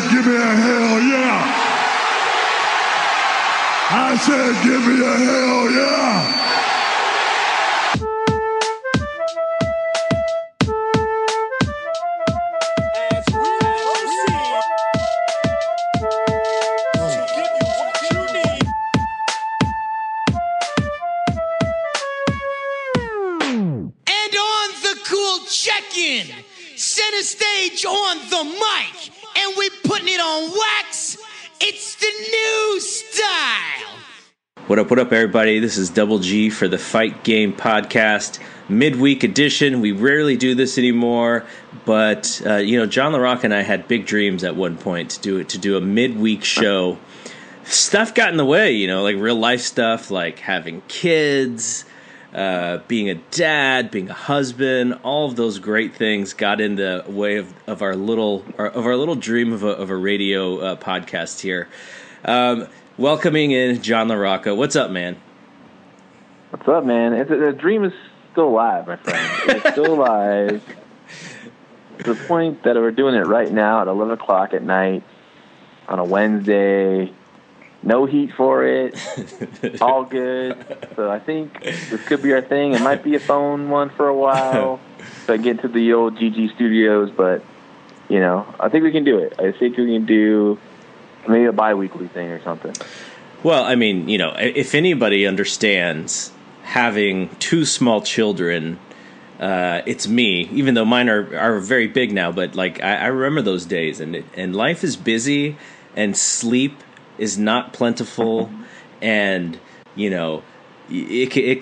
Give me a hell yeah. I said give me a hell yeah. What up, everybody? This is Double G for the Fight Game Podcast, midweek edition. We rarely do this anymore, but John LaRocca and I had big dreams at one point to do a midweek show. Stuff got in the way, like real life stuff, like having kids, being a dad, being a husband. All of those great things got in the way of our little dream of a radio podcast here. Welcoming in John LaRocca. What's up, man? What's up, man? The dream is still alive, my friend. It's still alive. To the point that we're doing it right now at 11 o'clock at night on a Wednesday. No heat for it. All good. So I think this could be our thing. It might be a phone one for a while. So I get to the old GG Studios, but, I think we can do it. I think we can do maybe a bi-weekly thing or something. Well, I mean, if anybody understands having two small children, it's me, even though mine are very big now. But, I remember those days, and life is busy, and sleep is not plentiful, and, it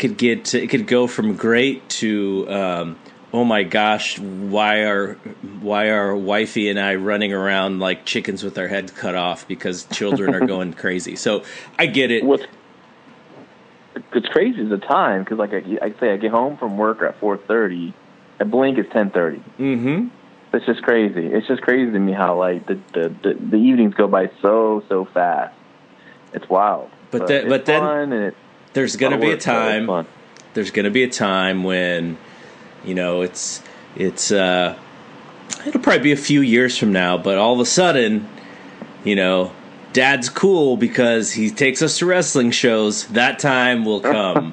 could go from great to oh my gosh, why are wifey and I running around like chickens with our heads cut off because children are going crazy? So I get it. What's crazy is the time, because I get home from work at 4:30. I blink, it's 10:30. Mm-hmm. It's just crazy. It's just crazy to me how the evenings go by so fast. It's wild. There's gonna be a time when, it'll probably be a few years from now, but all of a sudden, dad's cool because he takes us to wrestling shows. That time will come.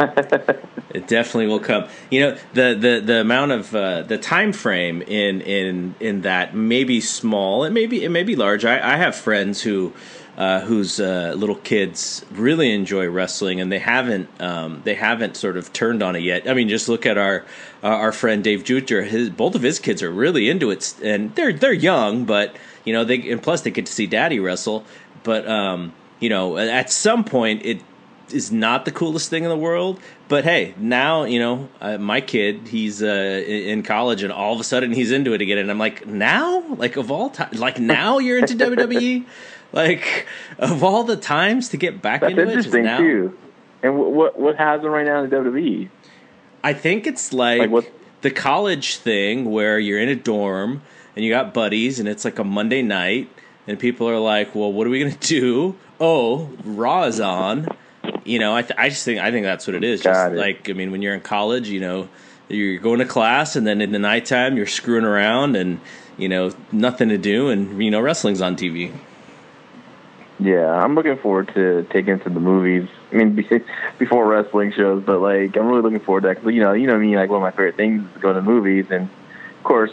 It definitely will come. The amount of the time frame in that may be small, it may be large. I have friends whose little kids really enjoy wrestling, and they haven't sort of turned on it yet. I mean, just look at our friend Dave Juter. Both of his kids are really into it, and they're young, but plus they get to see Daddy wrestle. But at some point, it is not the coolest thing in the world. But hey, now my kid, he's in college, and all of a sudden he's into it again, and I'm like, now, like of all time, like now you're into WWE. Like, of all the times to get back into it, that's interesting, now, too. And what has them right now in the WWE? I think it's like the college thing where you're in a dorm and you got buddies, and it's like a Monday night, and people are like, well, what are we going to do? Oh, Raw is on. I think that's what it is. When you're in college, you're going to class, and then in the nighttime, you're screwing around and, nothing to do, and, wrestling's on TV. Yeah, I'm looking forward to taking to the movies. I mean, before wrestling shows, but I'm really looking forward to that. 'Cause, I mean, one of my favorite things is going to movies, and of course,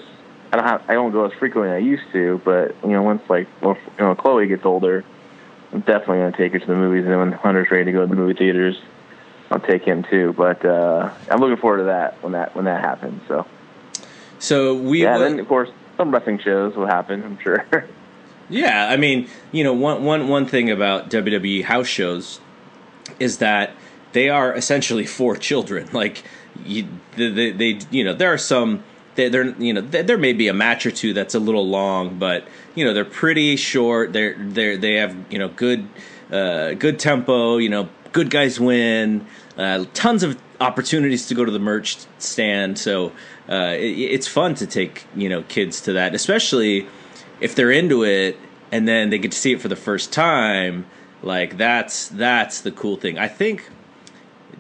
I don't go as frequently as I used to. But once Chloe gets older, I'm definitely going to take her to the movies. And then when Hunter's ready to go to the movie theaters, I'll take him too. But I'm looking forward to that when that happens. Then of course some wrestling shows will happen, I'm sure. Yeah, I mean, one thing about WWE house shows is that they are essentially for children. Like, there are some. There may be a match or two that's a little long, but they're pretty short. They have good tempo. Good guys win. Tons of opportunities to go to the merch stand. So it's fun to take kids to that, especially if they're into it, and then they get to see it for the first time. Like that's the cool thing. I think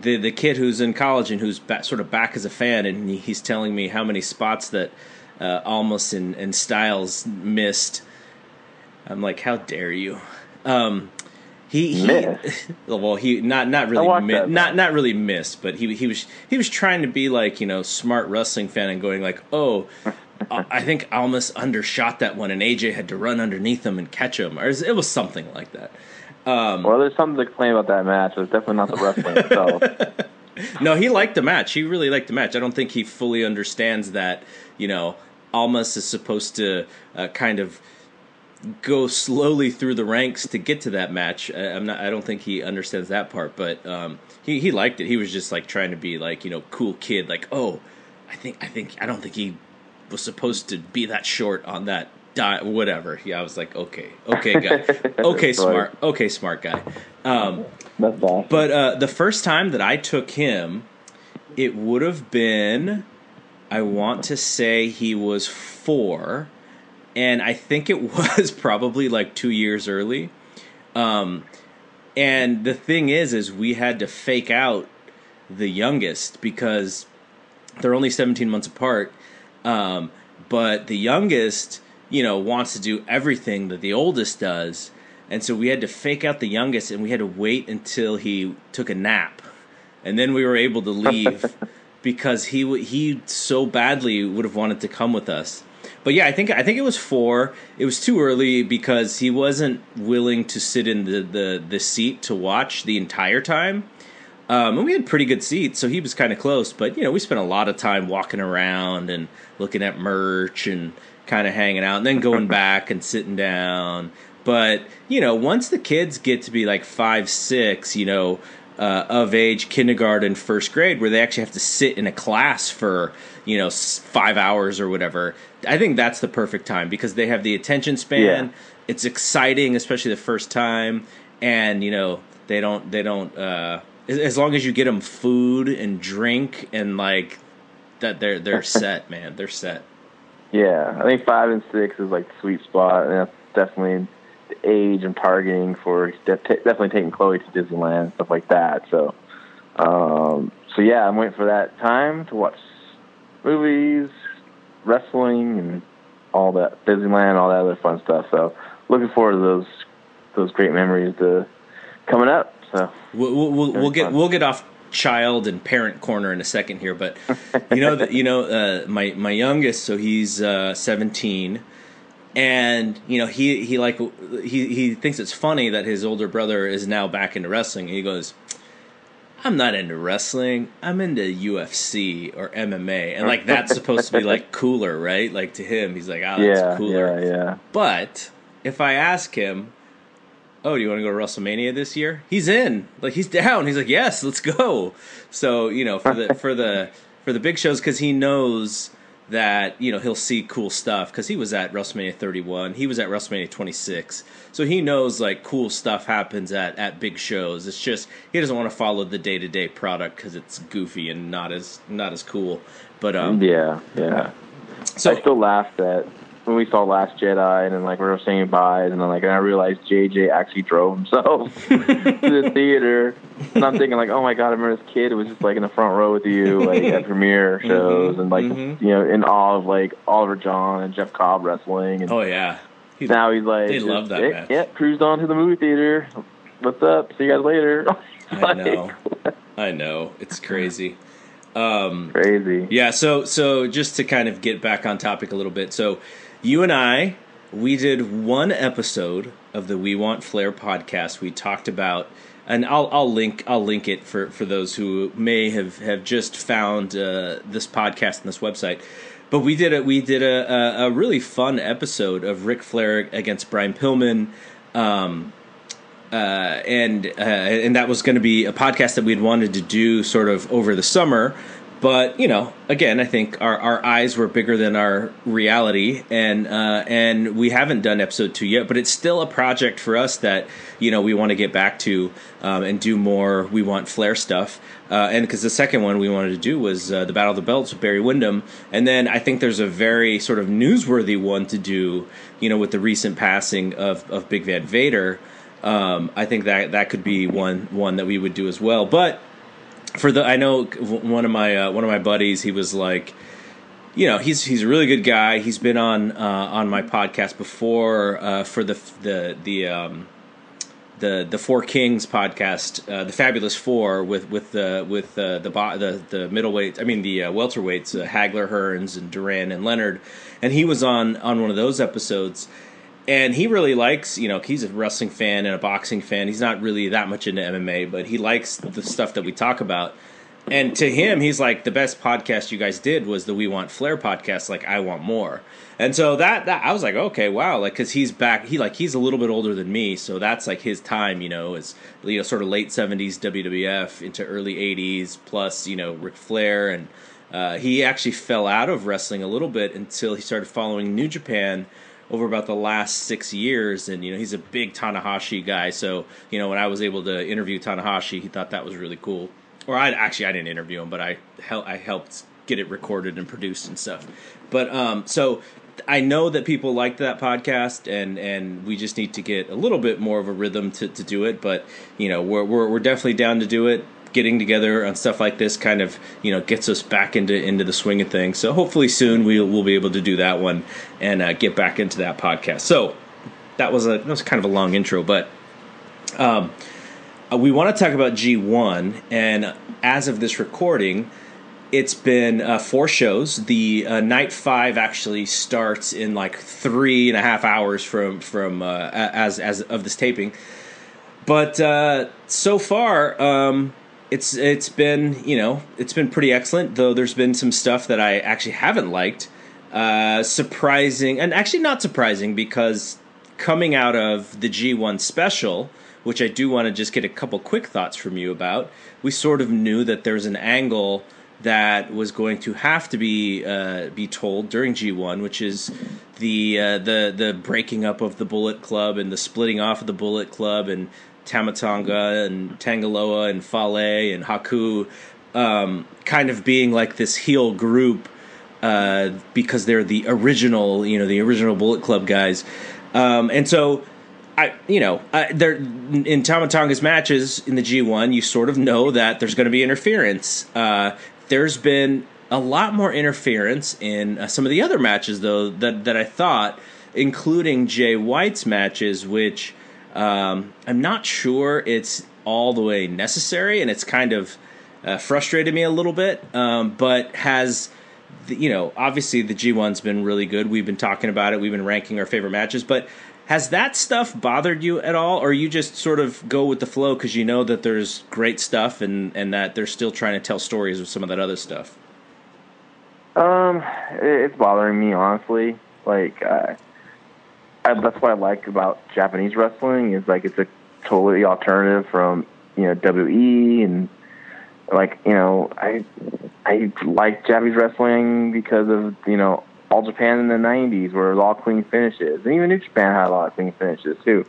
the kid who's in college and who's sort of back as a fan, and he's telling me how many spots that Almas and Styles missed. I'm like, how dare you? He not really missed, but he was trying to be like, you know, smart wrestling fan and going like, oh, I think Almas undershot that one and AJ had to run underneath him and catch him, or it was something like that. Well, there's something to complain about that match. It was definitely not the wrestling itself. No, he liked the match. He really liked the match. I don't think he fully understands that, you know, Almas is supposed to kind of go slowly through the ranks to get to that match. I don't think he understands that part, but he liked it. He was just like trying to be like, you know, cool kid. Like, oh, I don't think he was supposed to be that short on that whatever. Yeah, I was like, okay, guy, smart guy. That's awesome. But the first time that I took him, it would have been, I want to say he was 4. And I think it was probably like 2 years early. And the thing is we had to fake out the youngest because they're only 17 months apart. But the youngest, you know, wants to do everything that the oldest does. And so we had to fake out the youngest and we had to wait until he took a nap. And then we were able to leave because he so badly would have wanted to come with us. But yeah, I think it was 4. It was too early because he wasn't willing to sit in the seat to watch the entire time. And we had pretty good seats, so he was kind of close. But, you know, we spent a lot of time walking around and looking at merch and kind of hanging out and then going back and sitting down. But, you know, once the kids get to be like 5, 6, you know, of age, kindergarten, first grade, where they actually have to sit in a class for, you know, 5 hours or whatever, I think that's the perfect time because they have the attention span. Yeah. It's exciting, especially the first time. And, you know, they don't, as long as you get them food and drink and like that, they're set, man, they're set. Yeah. I think 5 and 6 is like the sweet spot. And that's definitely the age I'm targeting for definitely taking Chloe to Disneyland and stuff like that. So, yeah, I'm waiting for that time to watch movies, wrestling, and all that, Disneyland, all that other fun stuff. So looking forward to those great memories coming up. So we'll get off child and parent corner in a second here, but my youngest, so he's 17, and you know he thinks it's funny that his older brother is now back into wrestling, and he goes, I'm not into wrestling. I'm into UFC or MMA. And, like, that's supposed to be, like, cooler, right? Like, to him, he's like, oh, that's cooler. Yeah. But if I ask him, oh, do you want to go to WrestleMania this year? He's in. Like, he's down. He's like, yes, let's go. So, you know, for the big shows, because he knows that, you know, he'll see cool stuff. Because he was at WrestleMania 31. He was at WrestleMania 26. So he knows, like, cool stuff happens at big shows. It's just he doesn't want to follow the day-to-day product because it's goofy and not as cool. But yeah. So I still laughed at when we saw Last Jedi and then, like, we were saying bye. And then, like, I realized JJ actually drove himself to the theater. And I'm thinking, like, oh, my God, I remember this kid who was just, like, in the front row with you, like, at Premiere shows. Mm-hmm. And, like, mm-hmm. you know, in awe of, like, Oliver John and Jeff Cobb wrestling. And, oh, yeah. Now he's like, they love that match. Yeah, cruised on to the movie theater. What's up? See you guys later. Like, I know. It's crazy. Crazy. Yeah. So just to kind of get back on topic a little bit. So you and I, we did one episode of the We Want Flair podcast. We talked about, and I'll link it for those who may have just found this podcast and this website. But we did a really fun episode of Ric Flair against Brian Pillman, and that was going to be a podcast that we'd wanted to do sort of over the summer. But you know, again, I think our eyes were bigger than our reality, and we haven't done episode 2 yet. But it's still a project for us that, you know, we want to get back to and do more. We want Flair stuff. And because the second one we wanted to do was the Battle of the Belts with Barry Windham. And then I think there's a very sort of newsworthy one to do, you know, with the recent passing of Big Van Vader. I think that could be one that we would do as well. But I know one of my buddies, he was like, you know, he's a really good guy. He's been on my podcast before for the Four Kings podcast, the Fabulous Four, with the middleweights, I mean the welterweights, Hagler, Hearns, and Duran and Leonard, and he was on one of those episodes, and he really likes, you know, he's a wrestling fan and a boxing fan. He's not really that much into MMA, but he likes the stuff that we talk about. And to him, he's like, the best podcast you guys did was the We Want Flair podcast. Like, I want more. And so that I was like, okay, wow. Like, cause he's back. He's a little bit older than me. So that's like his time, you know, is, you know, sort of late '70s WWF into early '80s plus, you know, Ric Flair. And, he actually fell out of wrestling a little bit until he started following New Japan over about the last 6 years. And, you know, he's a big Tanahashi guy. So, you know, when I was able to interview Tanahashi, he thought that was really cool. Or I didn't interview him, but I helped get it recorded and produced and stuff. But so I know that people liked that podcast, and we just need to get a little bit more of a rhythm to do it. But you know, we're definitely down to do it. Getting together on stuff like this kind of, you know, gets us back into the swing of things. So hopefully soon we'll be able to do that one and get back into that podcast. So that was kind of a long intro, but. We want to talk about G1, and as of this recording, it's been 4 shows. The night 5 actually starts in like 3.5 hours from as of this taping. But so far, it's been, you know, it's been pretty excellent. Though there's been some stuff that I actually haven't liked, surprising and actually not surprising, because coming out of the G1 special, which I do want to just get a couple quick thoughts from you about, we sort of knew that there's an angle that was going to have to be told during G1, which is the breaking up of the Bullet Club and the splitting off of the Bullet Club and Tama Tonga and Tangaloa and Fale and Haku, kind of being like this heel group because they're the original, you know, the original Bullet Club guys, and so. There in Tama Tonga's matches in the G1, you sort of know that there's going to be interference. There's been a lot more interference in some of the other matches, though, that I thought, including Jay White's matches, which I'm not sure it's all the way necessary, and it's kind of frustrated me a little bit, but has... You know, obviously the G1's been really good. We've been talking about it. We've been ranking our favorite matches. But has that stuff bothered you at all? Or you just sort of go with the flow because you know that there's great stuff and that they're still trying to tell stories with some of that other stuff? It's bothering me, honestly. Like, that's what I like about Japanese wrestling is, like, it's a totally alternative from, you know, WWE and, like, you know, I like Japanese wrestling because of, you know, All Japan in the 90s where it was all clean finishes. And even New Japan had a lot of clean finishes, too.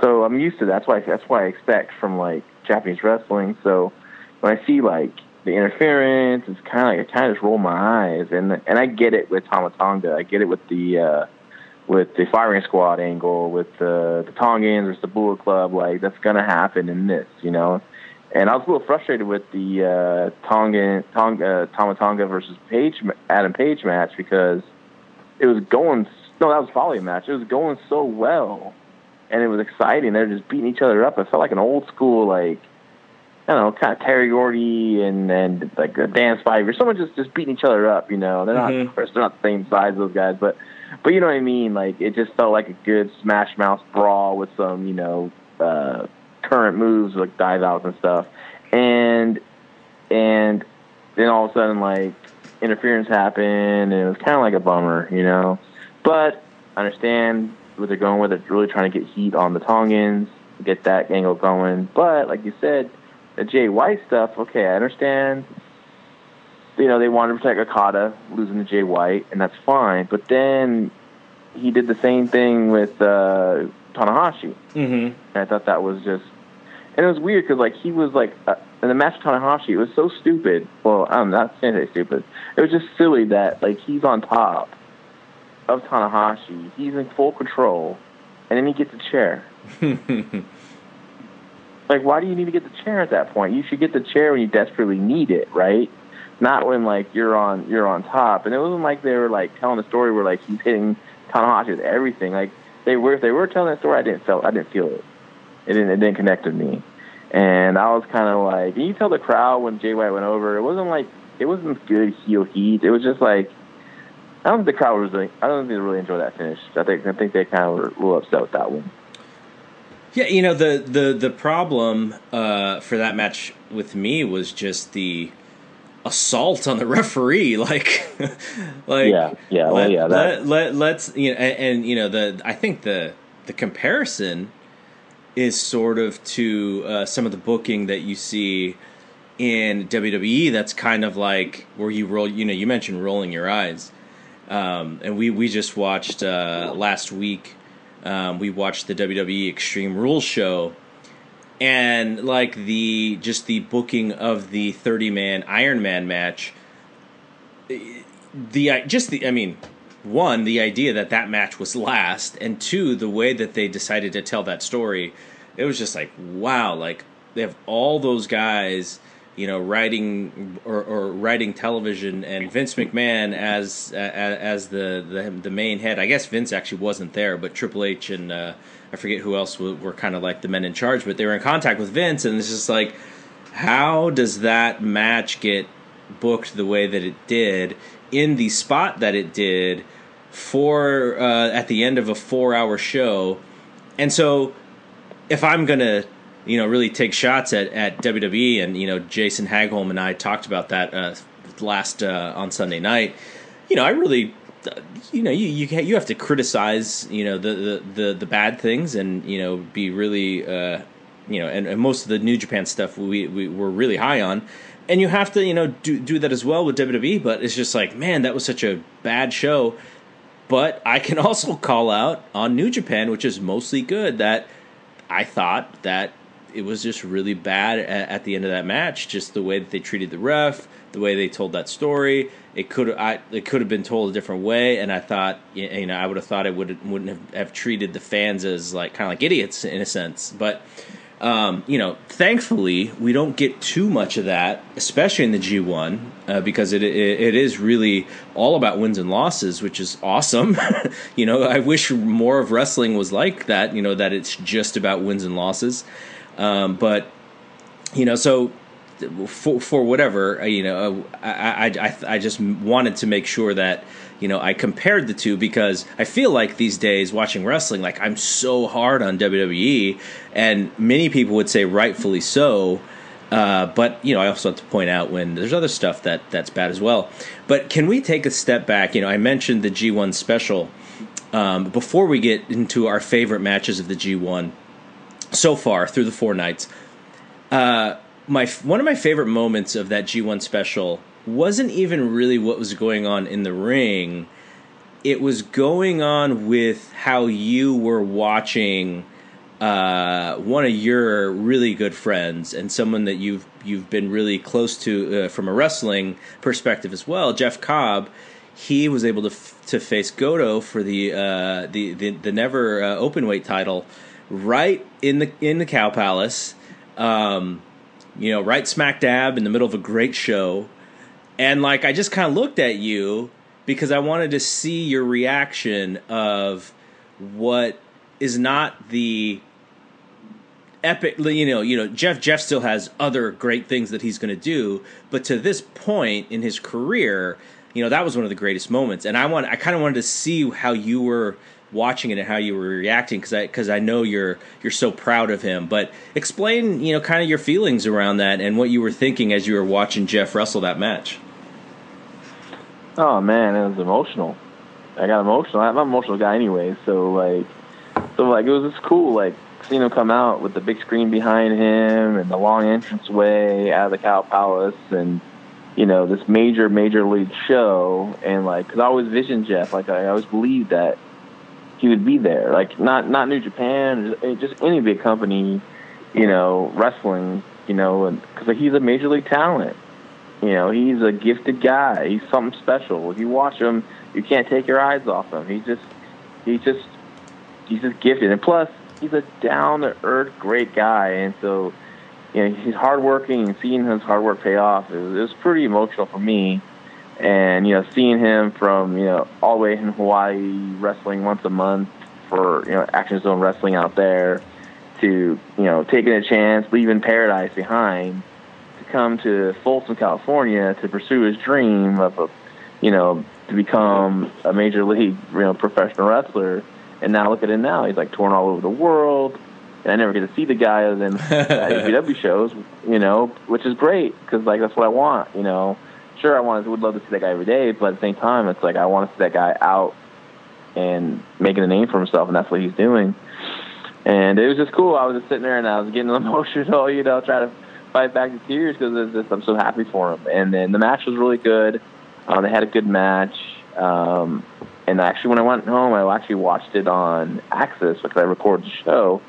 So I'm used to that. That's what I expect from, like, Japanese wrestling. So when I see, like, the interference, it's kind of just roll my eyes. And I get it with Tama Tonga. I get it with the firing squad angle, with the Tongans versus the Bullet Club. Like, that's going to happen in this, you know. And I was a little frustrated with the Tama Tonga versus Adam Page match because it was going. No, that was a Fale match. It was going so well, and it was exciting. They were just beating each other up. It felt like an old school, like, I don't know, kind of Terry Gordy and like a Dan Spivey or someone just beating each other up. You know, they're not, of course, they're not the same size as those guys, but you know what I mean. Like, it just felt like a good Smash Mouth brawl with some, you know. Current moves like dive outs and stuff, and then all of a sudden, like, interference happened, and it was kind of like a bummer, you know. But I understand what they're going with. It's really trying to get heat on the Tongans, get that angle going. But like you said, the Jay White stuff, okay, I understand. You know, they wanted to protect Okada losing to Jay White, and that's fine. But then he did the same thing with Tanahashi. Mm-hmm. And I thought that was just, and it was weird because, like, he was like in the match with Tanahashi, it was so stupid. Well, I'm not saying it's stupid. It was just silly that, like, he's on top of Tanahashi, he's in full control, and then he gets a chair. Like, why do you need to get the chair at that point? You should get the chair when you desperately need it, right? not when like you're on top. And it wasn't like they were like telling a story where like he's hitting Tanahashi with everything. Like if they were telling that story, I didn't feel it. It didn't connect with me. And I was kind of like, you tell the crowd when Jay White went over, it wasn't good heel heat. It was just like, I don't think the crowd really enjoyed that finish. I think they kind of were a little upset with that one. Yeah, you know, the problem for that match with me was just the assault on the referee. Like, Let's you know, and you know, I think the comparison is sort of to some of the booking that you see in WWE. That's kind of like where you roll. You know, you mentioned rolling your eyes, and we just watched last week. We watched the WWE Extreme Rules show, and like the booking of the 30-man Iron Man match. One, the idea that match was last, and two, the way that they decided to tell that story, it was just like, wow, like they have all those guys, you know, writing television, and Vince McMahon as the main head. I guess Vince actually wasn't there, but Triple H and I forget who else were kind of like the men in charge, but they were in contact with Vince, and it's just like, how does that match get booked the way that it did, in the spot that it did, for at the end of a 4-hour show? And so if I'm gonna, you know, really take shots at WWE, and you know, Jason Hagholm and I talked about that last on Sunday night, you know, I really, you know, you have to criticize, you know, the bad things, and you know, be really you know, and most of the New Japan stuff we were really high on. And you have to, you know, do that as well with WWE, but it's just like, man, that was such a bad show. But I can also call out on New Japan, which is mostly good, that I thought that it was just really bad at the end of that match, just the way that they treated the ref, the way they told that story. It could have been told a different way, and I thought, you know, I would have thought it wouldn't have treated the fans as like kind of like idiots in a sense, but. You know, thankfully we don't get too much of that, especially in the G1, because it is really all about wins and losses, which is awesome. You know, I wish more of wrestling was like that, you know, that it's just about wins and losses. But you know, so for whatever, you know, I just wanted to make sure that, you know, I compared the two, because I feel like these days watching wrestling, like I'm so hard on WWE, and many people would say rightfully so. But, you know, I also have to point out when there's other stuff that's bad as well. But can we take a step back? You know, I mentioned the G1 special before we get into our favorite matches of the G1 so far through the 4 nights. One of my favorite moments of that G1 special wasn't even really what was going on in the ring. It was going on with how you were watching one of your really good friends, and someone that you've been really close to from a wrestling perspective as well, Jeff Cobb. He was able to face Goto for the never openweight title right in the Cow Palace, you know, right smack dab in the middle of a great show. And, like, I just kind of looked at you because I wanted to see your reaction of what is not the epic, you know, Jeff still has other great things that he's going to do, but to this point in his career, you know, that was one of the greatest moments. And I kind of wanted to see how you were watching it and how you were reacting, because I know you're so proud of him. But explain, you know, kind of your feelings around that and what you were thinking as you were watching Jeff wrestle that match. Oh, man, it was emotional. I got emotional. I'm an emotional guy anyway, so it was just cool, like, seeing him come out with the big screen behind him and the long entranceway out of the Cow Palace and, you know, this major, major league show. And, like, because I always visioned Jeff. Like, I always believed that he would be there. Like, not New Japan, just any big company, you know, wrestling, you know, because, like, he's a major league talent. You know, he's a gifted guy. He's something special. If you watch him, you can't take your eyes off him. He's just gifted. And plus, he's a down-to-earth great guy. And so you know, he's hardworking, and seeing his hard work pay off is pretty emotional for me. And, you know, seeing him from, you know, all the way in Hawaii, wrestling once a month for, you know, Action Zone Wrestling out there, to, you know, taking a chance, leaving paradise behind, to come to Folsom, California to pursue his dream of, you know, to become a major league, you know, professional wrestler. And now look at him now. He's, like, torn all over the world. And I never get to see the guy other than AEW shows, you know, which is great because, like, that's what I want, you know. Sure, would love to see that guy every day, but at the same time, it's like I want to see that guy out and making a name for himself, and that's what he's doing. And it was just cool. I was just sitting there, and I was getting emotional, you know, trying to fight back the tears because I'm so happy for him. And then the match was really good. They had a good match. And actually, when I went home, I actually watched it on Axis because I recorded the show,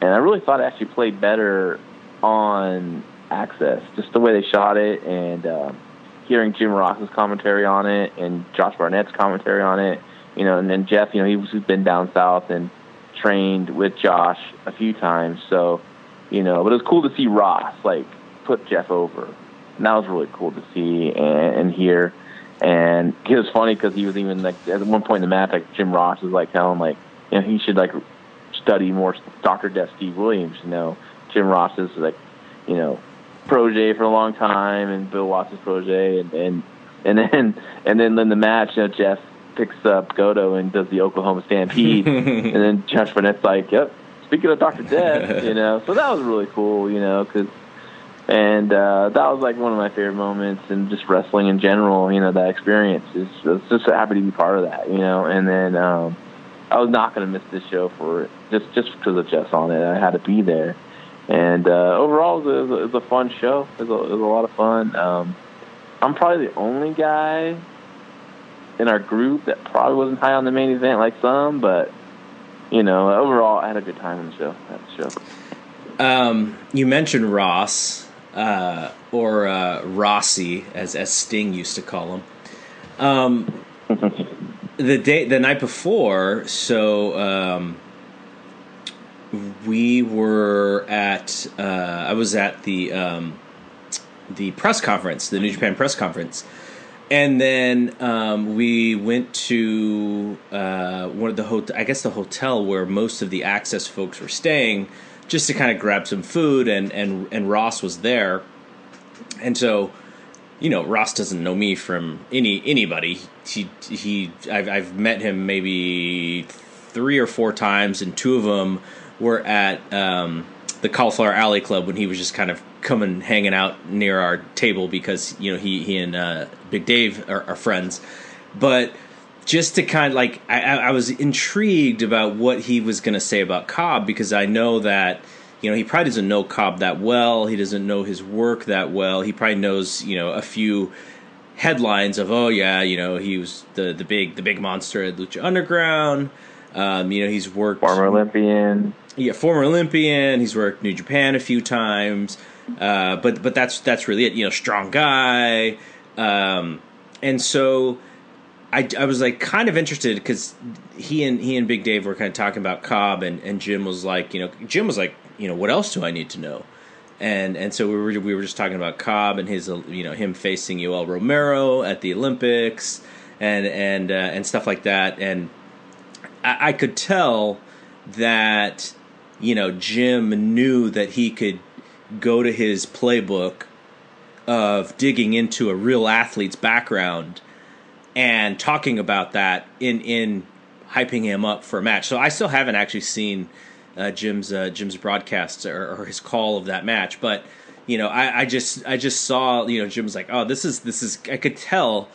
and I really thought it actually played better on Axis, just the way they shot it, and hearing Jim Ross's commentary on it and Josh Barnett's commentary on it, you know, and then Jeff, you know, he's been down south and trained with Josh a few times, so, you know, but it was cool to see Ross, like, put Jeff over, and that was really cool to see and hear. And it was funny because he was even, like, at one point in the match, like, Jim Ross was, like, telling, like, you know, he should, like, study more Dr. Death Steve Williams, you know. Jim Ross is, like, you know, protege for a long time, and Bill Watts' protege, and then in the match, you know, Jeff picks up Goto and does the Oklahoma Stampede, and then Josh Barnett's like, "Yep, speaking of Dr. Death," you know. So that was really cool, you know, because that was like one of my favorite moments, and just wrestling in general, you know, that experience is just happy to be part of that, you know. And then I was not going to miss this show for it, just because of Jeff's on it. I had to be there. And overall, it was a fun show. It was a lot of fun. I'm probably the only guy in our group that probably wasn't high on the main event like some, but, you know, overall, I had a good time in the show. You mentioned Ross, or Rossi, as Sting used to call him. The night before, so... we were at I was at the press conference, the New Japan press conference, and then we went to one of the the hotel where most of the Access folks were staying, just to kind of grab some food, and Ross was there, and so, you know, Ross doesn't know me from anybody. I've met him maybe 3 or 4 times, and 2 of them were at the Cauliflower Alley Club when he was just kind of coming, hanging out near our table because, you know, he and Big Dave are friends. But just to kind of, like, I was intrigued about what he was going to say about Cobb, because I know that, you know, he probably doesn't know Cobb that well. He doesn't know his work that well. He probably knows, you know, a few headlines of, oh, yeah, you know, he was the big monster at Lucha Underground. You know, he's worked... Former Olympian. Yeah, former Olympian. He's worked New Japan a few times. But that's really it. You know, strong guy. And so I was, like, kind of interested because he and Big Dave were kind of talking about Cobb, and Jim was like, you know, what else do I need to know? And so we were just talking about Cobb and his, you know, him facing Yoel Romero at the Olympics and stuff like that. And I could tell that, you know, Jim knew that he could go to his playbook of digging into a real athlete's background and talking about that in hyping him up for a match. So I still haven't actually seen Jim's broadcasts or his call of that match, but, you know, I just saw, you know, Jim's like, oh, this is I could tell.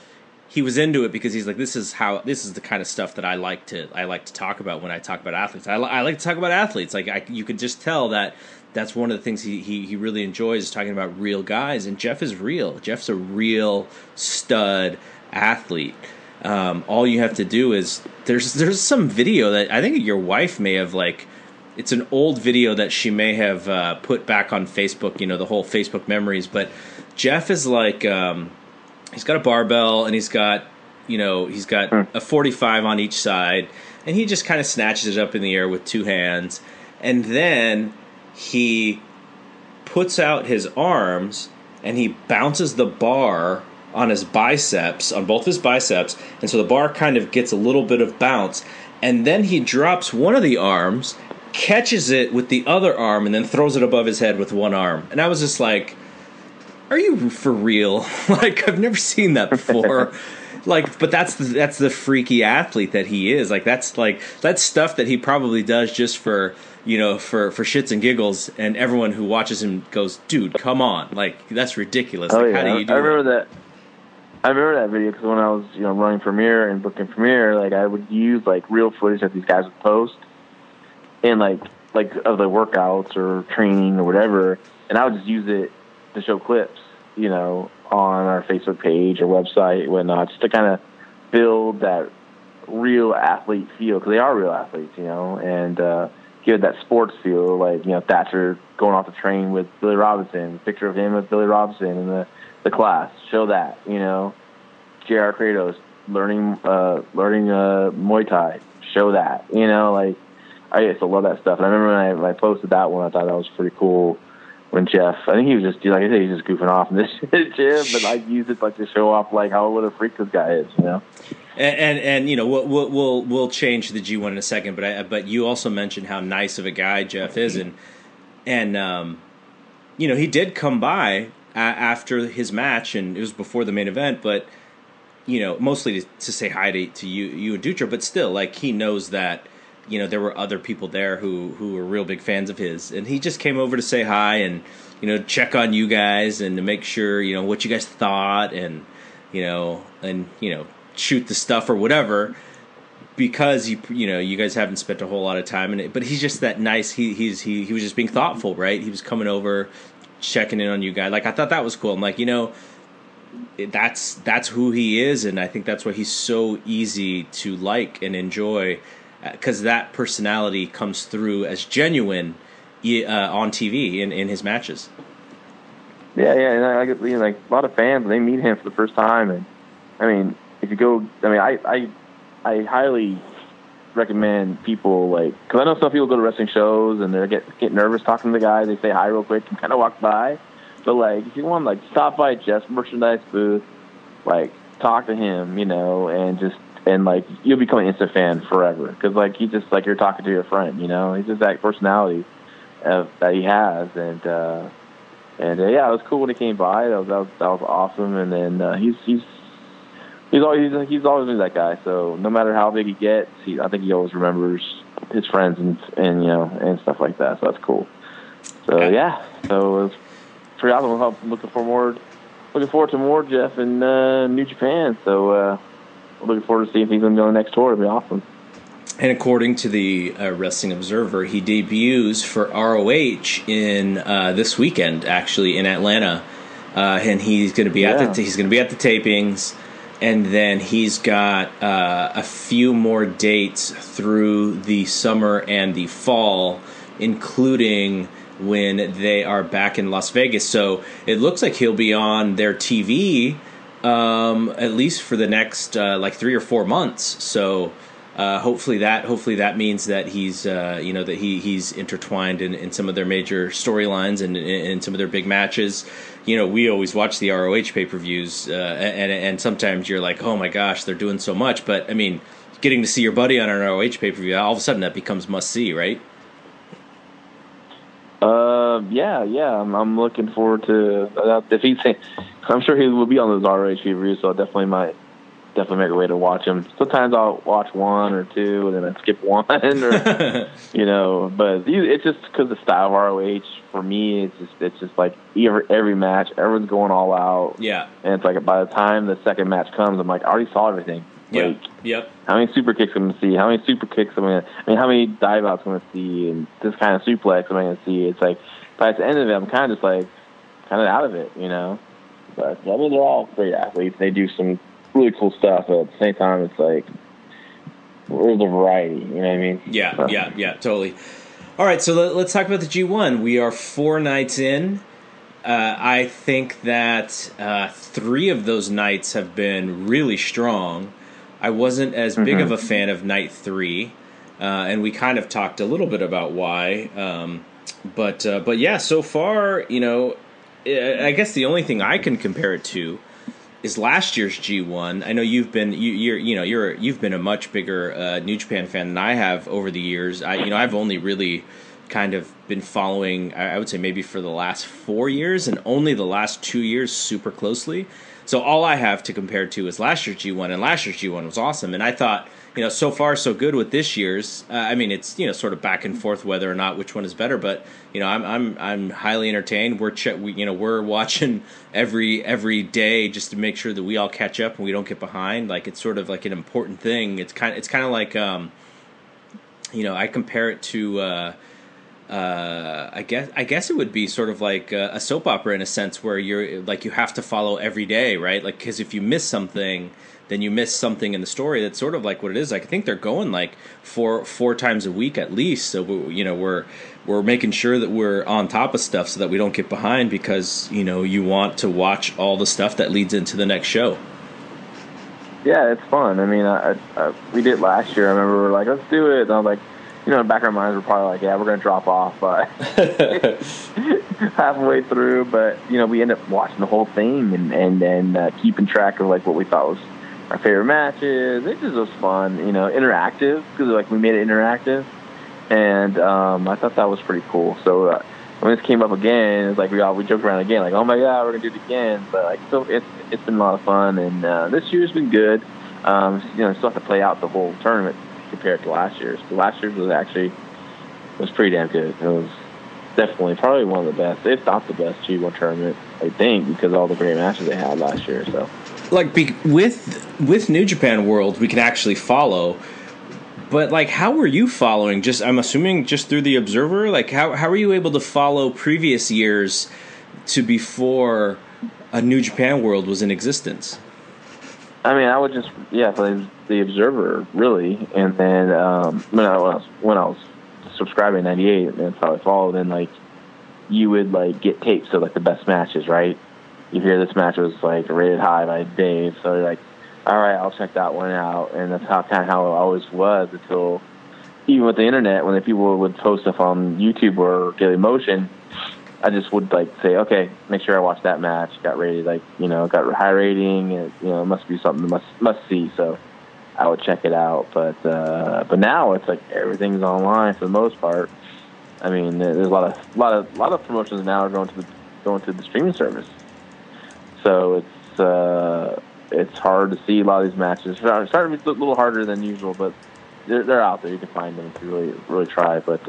He was into it because he's like, this is the kind of stuff that I like to talk about when I talk about athletes. I like to talk about athletes. Like, you could just tell that that's one of the things he really enjoys, is talking about real guys. And Jeff is real. Jeff's a real stud athlete. All you have to do is there's some video that I think your wife may have, like, it's an old video that she may have put back on Facebook. You know, the whole Facebook memories. But Jeff is like. He's got a barbell, and he's got a 45 on each side, and he just kind of snatches it up in the air with 2 hands, and then he puts out his arms and he bounces the bar on his biceps, on both his biceps, and so the bar kind of gets a little bit of bounce, and then he drops one of the arms, catches it with the other arm, and then throws it above his head with one arm. And I was just like, are you for real? Like, I've never seen that before. Like, but that's the freaky athlete that he is. Like that's stuff that he probably does just for, you know, for shits and giggles, and everyone who watches him goes, dude, come on, like that's ridiculous. Oh, like, yeah. How do you do I remember that video because when I was, you know, running Premiere and booking Premiere, like I would use like real footage that these guys would post, and like of the workouts or training or whatever, and I would just use it to show clips, you know, on our Facebook page or website, whatnot, just to kind of build that real athlete feel, because they are real athletes, you know, and give that sports feel, like, you know, Thatcher going off the train with Billy Robinson, picture of him with Billy Robinson in the class, show that, you know, J.R. Kratos learning Muay Thai, show that, you know, like, I used to love that stuff. And I remember when I posted that one, I thought that was pretty cool. When Jeff, I think he was just, like I said, he's just goofing off in this gym, but I used it like to show off like how what a freak this guy is, you know. And you know, we'll change the G1 in a second, but you also mentioned how nice of a guy Jeff is, and you know, he did come by after his match, and it was before the main event, but you know, mostly to say hi to you and Dutra, but still, like he knows that. You know, there were other people there who were real big fans of his. And he just came over to say hi and, you know, check on you guys and to make sure, you know, what you guys thought and shoot the stuff or whatever because, you know, you guys haven't spent a whole lot of time in it. But he's just that nice. He was just being thoughtful, right? He was coming over, checking in on you guys. Like, I thought that was cool. I'm like, you know, that's who he is. And I think that's why he's so easy to like and enjoy, because that personality comes through as genuine on TV in his matches. Yeah, and I get, you know, like a lot of fans, they meet him for the first time, and I mean, if you go, I mean, I highly recommend people, like, because I know some people go to wrestling shows and they get nervous talking to the guys, they say hi real quick and kind of walk by, but like if you want, like, stop by Jeff's merchandise booth, like talk to him, you know, and like you'll become an instant fan forever, because like he just, like, you're talking to your friend, you know. He's just that personality that he has, and yeah, it was cool when he came by. That was awesome. And then he's always been that guy. So no matter how big he gets, I think he always remembers his friends and you know and stuff like that. So that's cool. So yeah, so it was pretty awesome. I'm looking forward to more Jeff in New Japan. So. Looking forward to seeing if he's going to go on the next tour. It'll be awesome. And according to the Wrestling Observer, he debuts for ROH in this weekend, actually, in Atlanta, and he's going to be at the tapings, and then he's got a few more dates through the summer and the fall, including when they are back in Las Vegas. So it looks like he'll be on their TV. At least for the next 3 or 4 months. So hopefully that means that he's you know, that he's intertwined in some of their major storylines and in some of their big matches. You know, we always watch the ROH pay-per-views and sometimes you're like, oh my gosh, they're doing so much. But I mean, getting to see your buddy on an ROH pay-per-view, all of a sudden that becomes must see, right? Yeah. I'm looking forward to if he's. I'm sure he will be on those ROH reviews, so I definitely make a way to watch him. Sometimes I'll watch one or two, and then I skip one, or you know. But it's just because the style of ROH for me, it's just like every match, everyone's going all out. Yeah. And it's like by the time the second match comes, I'm like, I already saw everything. Yeah. Like, yep. How many super kicks I'm gonna see? How many dive outs I'm gonna see? And this kind of suplex I'm gonna see? It's like by the end of it, I'm kind of just like kind of out of it, you know. But I mean, they're all great athletes. They do some really cool stuff, but at the same time, it's like there's a variety. You know what I mean? Yeah, so. yeah, totally. All right, so let's talk about the G1. We are 4 nights in. I think that 3 of those nights have been really strong. I wasn't as big of a fan of night 3, and we kind of talked a little bit about why. But yeah, so far, you know, I guess the only thing I can compare it to is last year's G1. I know you've been you've been a much bigger New Japan fan than I have over the years. I've only really kind of been following, I would say maybe for the last 4 years, and only the last 2 years super closely. So all I have to compare to is last year's G1, and last year's G1 was awesome. And I thought, so far so good with this year's. I mean, it's sort of back and forth whether or not which one is better. But I'm highly entertained. We're watching every day just to make sure that we all catch up and we don't get behind. Like, it's sort of like an important thing. It's kind of like I compare it to. I guess it would be sort of like a soap opera in a sense, where you're like, you have to follow every day, right? Like, because if you miss something, then you miss something in the story. That's sort of like what it is. Like, I think they're going like four times a week at least. So we're making sure that we're on top of stuff so that we don't get behind, because you want to watch all the stuff that leads into the next show. Yeah, it's fun. I mean, we did last year. I remember we were like, let's do it, and I was like, in the back of our minds, we're probably like, yeah, we're going to drop off halfway through. But, we end up watching the whole thing and keeping track of, like, what we thought was our favorite matches. It just was fun, interactive, because, like, we made it interactive. And I thought that was pretty cool. So when this came up again, it's like we joked around again, like, oh, my God, we're going to do it again. But, like, so it's been a lot of fun. And this year's been good. Still have to play out the whole tournament compared to last year's. So last year's was actually pretty damn good. It was definitely probably one of the best, if not the best, G1 tournament, I think, because of all the great matches they had last year. So, like, with New Japan World, we can actually follow. But, like, how were you following? Just, I'm assuming just through the Observer. Like, how were you able to follow previous years to before a New Japan World was in existence? I mean, I would just play the Observer, really, and then when I was subscribing in '98, and that's how I followed. And you would get tapes of the best matches, right? You hear this match was rated high by Dave, so you're like, all right, I'll check that one out. And that's how it always was, until even with the internet, when the people would post stuff on YouTube or Dailymotion. I just would say, okay, make sure I watch that match. Got rated, got high rating. And, it must be something must see. So I would check it out. But now it's everything's online for the most part. I mean, there's a lot of promotions now are going to the streaming service. So it's hard to see a lot of these matches. It's starting to be a little harder than usual, but they're out there. You can find them if you really really try. But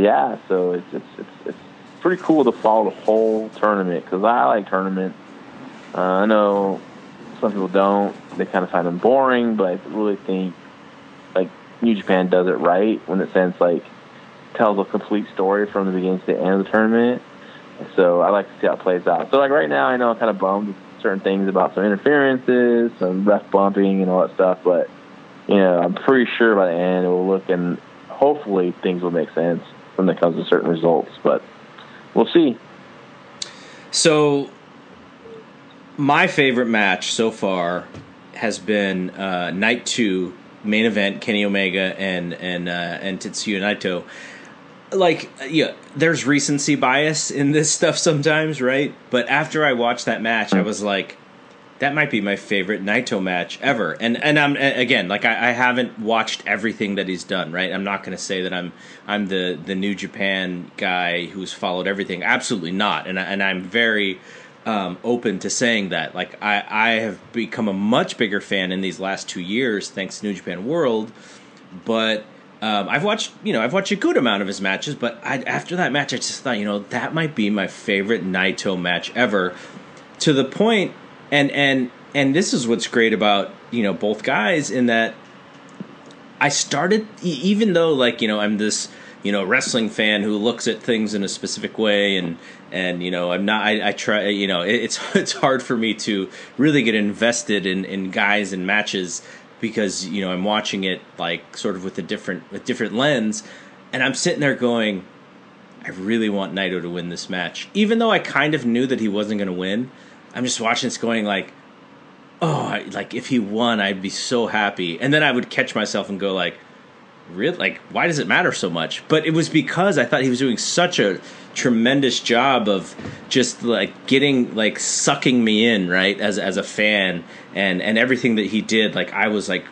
yeah, so it's pretty cool to follow the whole tournament, because I like tournament. I know some people don't; they kind of find them boring. But I really think New Japan does it right when it sends tells a complete story from the beginning to the end of the tournament. So I like to see how it plays out. So right now, I know I'm kind of bummed with certain things about some interferences, some ref bumping, and all that stuff. But I'm pretty sure by the end it will look, and hopefully things will make sense when it comes to certain results. But we'll see. So, my favorite match so far has been Night 2 main event: Kenny Omega and Tetsuya Naito. There's recency bias in this stuff sometimes, right? But after I watched that match, I was like, that might be my favorite Naito match ever. And I'm, again, I haven't watched everything that he's done, right? I'm not going to say that I'm the New Japan guy who's followed everything. Absolutely not. And I'm very open to saying that. I have become a much bigger fan in these last 2 years, thanks to New Japan World. But I've watched a good amount of his matches. But after that match, I just thought, that might be my favorite Naito match ever. To the point. And this is what's great about, both guys, in that I started, even though, I'm this, wrestling fan who looks at things in a specific way, and I'm not, I try, it's hard for me to really get invested in guys and matches, because, I'm watching it, sort of with a different lens, and I'm sitting there going, I really want Naito to win this match. Even though I kind of knew that he wasn't going to win, I'm just watching this going if he won, I'd be so happy. And then I would catch myself and go really, like, why does it matter so much? But it was because I thought he was doing such a tremendous job of just like getting, like, sucking me in, right, as a fan, and everything that he did, like, I was like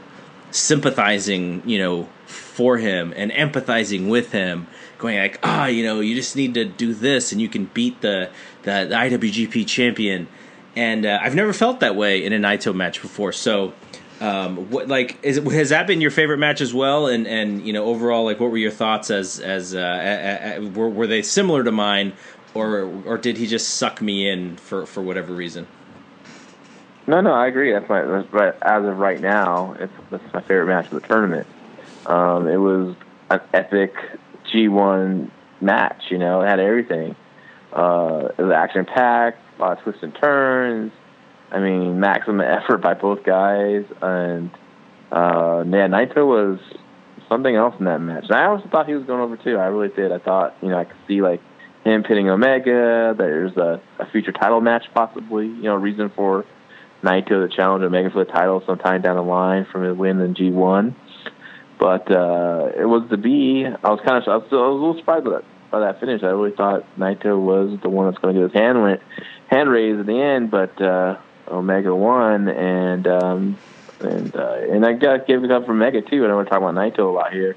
sympathizing, you know, for him and empathizing with him, going like, ah, you know, you just need to do this and you can beat the IWGP champion. And I've never felt that way in a Naito match before. So has that been your favorite match as well? And you know, overall, like, what were your thoughts were they similar to mine, or did he just suck me in for whatever reason? No, I agree. As of right now, that's my favorite match of the tournament. It was an epic G1 match. You know, it had everything. It was action packed, a lot of twists and turns. I mean, maximum effort by both guys, and Naito was something else in that match. And I also thought he was going over too. I really did. I thought, you know, I could see, like, him pinning Omega. There's a future title match possibly. You know, reason for Naito to challenge Omega for the title sometime down the line from his win in G1. But it was to be. I was a little surprised by that finish. I really thought Naito was the one that's going to get his hand raised at the end, but Omega won, and I got gave it up for Omega too. I don't want to talk about Naito a lot here,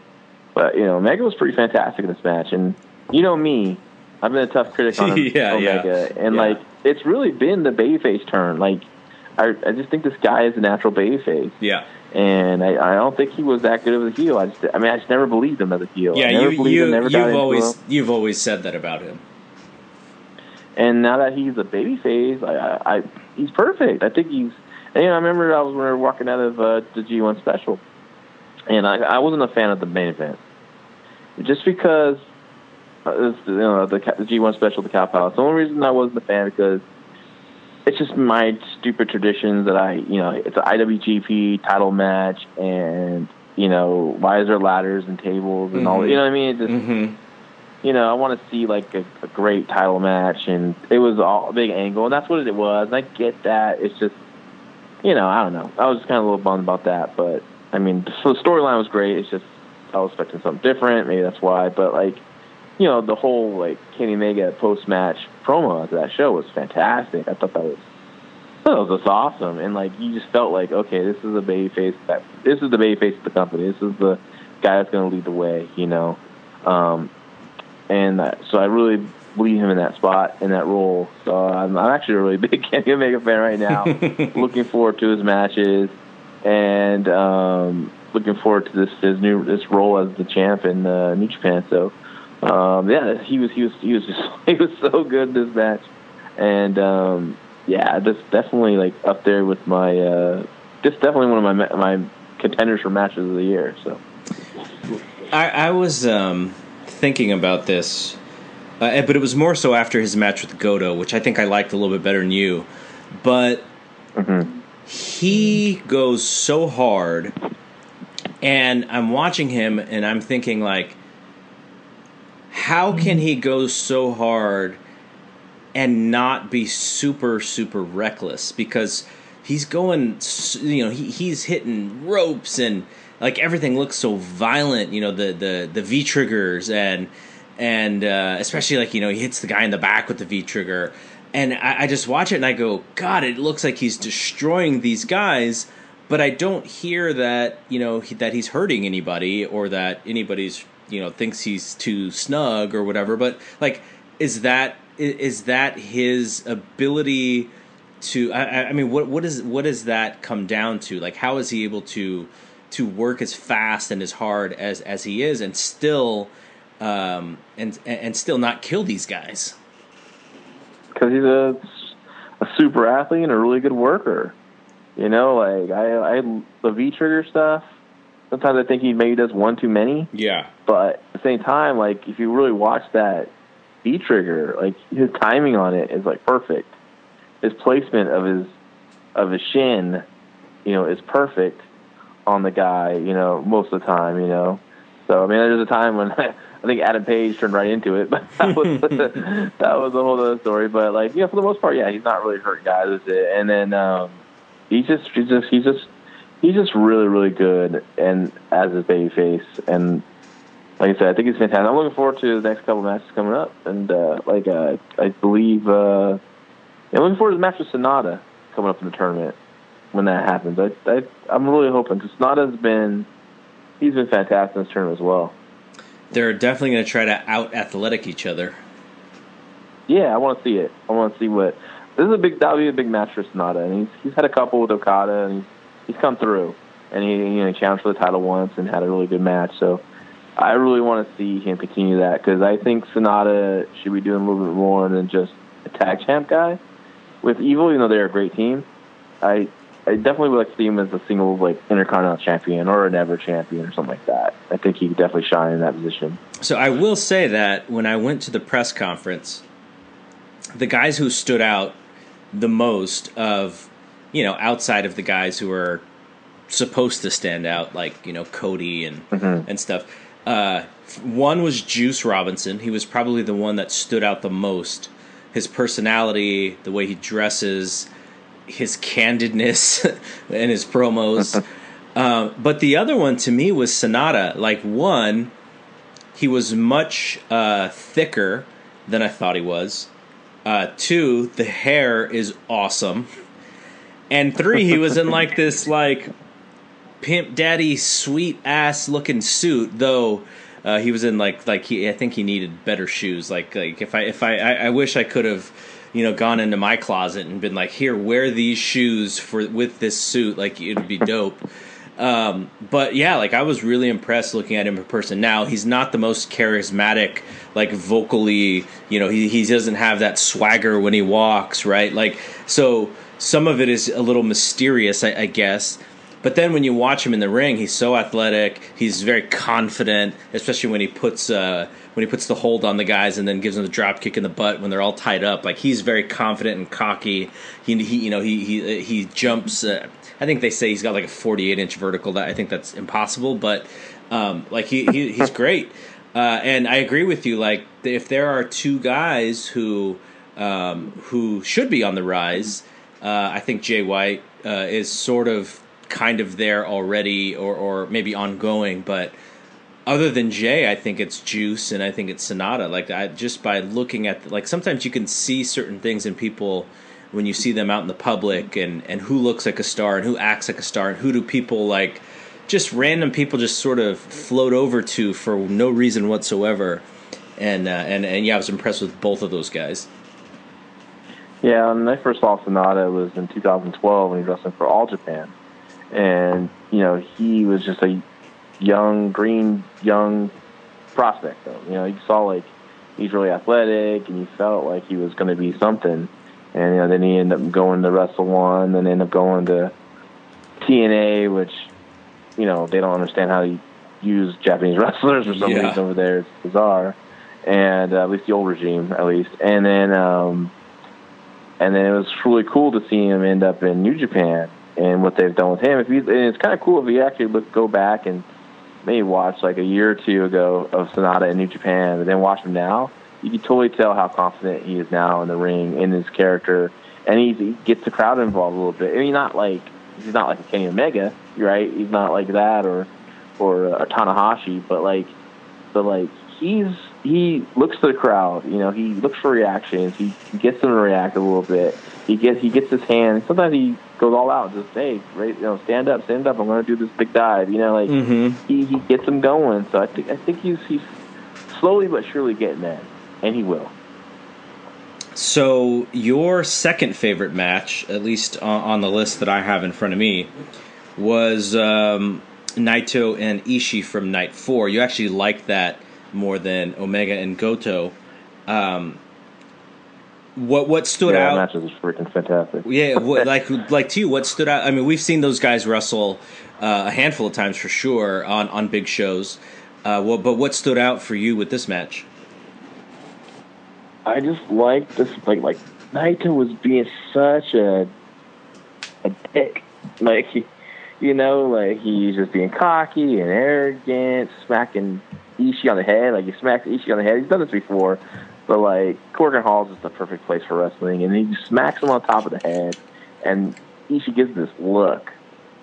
but, you know, Omega was pretty fantastic in this match, and you know me, I've been a tough critic on Omega, yeah. And yeah, like, it's really been the babyface turn. Like, I just think this guy is a natural babyface. Yeah. And I don't think he was that good of a heel. I just never believed him as a heel. Yeah, you've always said that about him. And now that he's a babyface, I he's perfect. I think he's. And, you know, I remember when we were walking out of the G1 special, and I wasn't a fan of the main event, just because the G1 special, the Cow Palace. The only reason I wasn't a fan because it's just my stupid traditions that it's an IWGP title match, and, you know, why is there ladders and tables and all, you know what I mean? It just, you know, I want to see, like, a great title match, and it was all a big angle, and that's what it was. And I get that. It's just, you know, I don't know. I was just kind of a little bummed about that, but, I mean, so the storyline was great. It's just, I was expecting something different. Maybe that's why, but, like, you know, the whole, like, Kenny Omega post-match promo after that show was fantastic. I thought that was just awesome. And, like, you just felt like, okay, this is a babyface. This is the babyface of the company. This is the guy that's going to lead the way, you know. So I really believe him in that spot, in that role. So I'm actually a really big Kenny Omega fan right now. Looking forward to his matches, and looking forward to this role as the champ in New Japan. So. Yeah, he was so good this match, and that's definitely, like, up there with my definitely one of my contenders for matches of the year. So I was thinking about this, but it was more so after his match with Goto, which I think I liked a little bit better than you, but he goes so hard, and I'm watching him and I'm thinking, like, how can he go so hard and not be super, super reckless? Because he's going, you know, he's hitting ropes, and, like, everything looks so violent. You know, the V triggers, and especially, like, you know, he hits the guy in the back with the V trigger, and I just watch it and I go, God, it looks like he's destroying these guys, but I don't hear that, you know, that he's hurting anybody, or that anybody's, you know, thinks he's too snug or whatever. But, like, is that his ability to? I mean, what does that come down to? Like, how is he able to work as fast and as hard as he is, and still still not kill these guys? Because he's a super athlete and a really good worker. You know, like, I the V trigger stuff, sometimes I think he maybe does one too many. Yeah. But at the same time, like, if you really watch that V trigger, like, his timing on it is, like, perfect. His placement of his shin, you know, is perfect on the guy, you know, most of the time, you know. So, I mean, there's a time when I think Adam Page turned right into it, but that was a whole other story. But, like, you know, for the most part, yeah, he's not really hurting guys with it. And then he's just he's just really, really good and as his babyface. And like I said, I think he's fantastic. I'm looking forward to the next couple matches coming up. And I believe I'm looking forward to the match with Sonata coming up in the tournament when that happens. I'm really hoping, because Sonata's been – he's been fantastic in this tournament as well. They're definitely going to try to out-athletic each other. Yeah, I want to see it. I want to see what – that'll be a big match for Sonata. And he's had a couple with Okada, and he's come through. And he challenged for the title once and had a really good match. So I really want to see him continue that, because I think Sonata should be doing a little bit more than just a tag champ guy with Evil, even though they're a great team. I definitely would like to see him as a single, like, Intercontinental champion or an ever champion or something like that. I think he could definitely shine in that position. So I will say that when I went to the press conference, the guys who stood out the most of, outside of the guys who are supposed to stand out, like, Cody and and stuff, one was Juice Robinson. He was probably the one that stood out the most. His personality, the way he dresses, his candidness and his promos. But the other one to me was Sonata. Like, one, he was much thicker than I thought he was. Two, the hair is awesome. And three, he was in like this like pimp daddy sweet ass looking suit, though. He was in I think he needed better shoes. I wish I could have gone into my closet and been like, here, wear these shoes with this suit. Like, it'd be dope. But yeah, I was really impressed looking at him in person. Now, he's not the most charismatic, vocally, he doesn't have that swagger when he walks, right? So some of it is a little mysterious, I guess. But then when you watch him in the ring, he's so athletic. He's very confident, especially when he puts the hold on the guys and then gives them the drop kick in the butt when they're all tied up. He's very confident and cocky. He jumps. I think they say he's got a 48-inch vertical. That I think that's impossible, but he's great. And I agree with you. If there are two guys who should be on the rise, I think Jay White is kind of there already or maybe ongoing, but other than Jay, I think it's Juice and I think it's Sonata. Just by looking at sometimes you can see certain things in people when you see them out in the public and who looks like a star and who acts like a star and who do people just random people just sort of float over to for no reason whatsoever. And yeah, I was impressed with both of those guys. Yeah, when I first saw Sonata was in 2012 when he wrestled for All Japan. And, he was just a young prospect, though. You saw, he's really athletic, and you felt like he was going to be something. And, then he ended up going to Wrestle One, and ended up going to TNA, which, they don't understand how to use Japanese wrestlers for some reason over there. It's bizarre. And at least the old regime, at least. And then it was really cool to see him end up in New Japan. And what they've done with him, and it's kind of cool if you actually go back and maybe watch a year or two ago of Sonata in New Japan, but then watch him now, you can totally tell how confident he is now in the ring, in his character, and he gets the crowd involved a little bit. I mean, he's not like a Kenny Omega, right? He's not like that or Tanahashi, but he looks to the crowd. He looks for reactions. He gets them to react a little bit. He gets his hand. Sometimes he goes all out, just, hey, right, stand up. I'm going to do this big dive. He gets them going. So I think he's slowly but surely getting there, and he will. So your second favorite match, at least on the list that I have in front of me, was Naito and Ishii from Night 4. You actually liked that more than Omega and Goto. What stood out? That match was freaking fantastic. Yeah, to you, what stood out? I mean, we've seen those guys wrestle a handful of times for sure on big shows. But what stood out for you with this match? I just liked this. Naito was being such a dick. He's just being cocky and arrogant, smacking Ishii on the head. He smacks Ishii on the head. He's done this before. But, Corgan Hall is just the perfect place for wrestling. And he smacks him on top of the head. And Ishii gives this look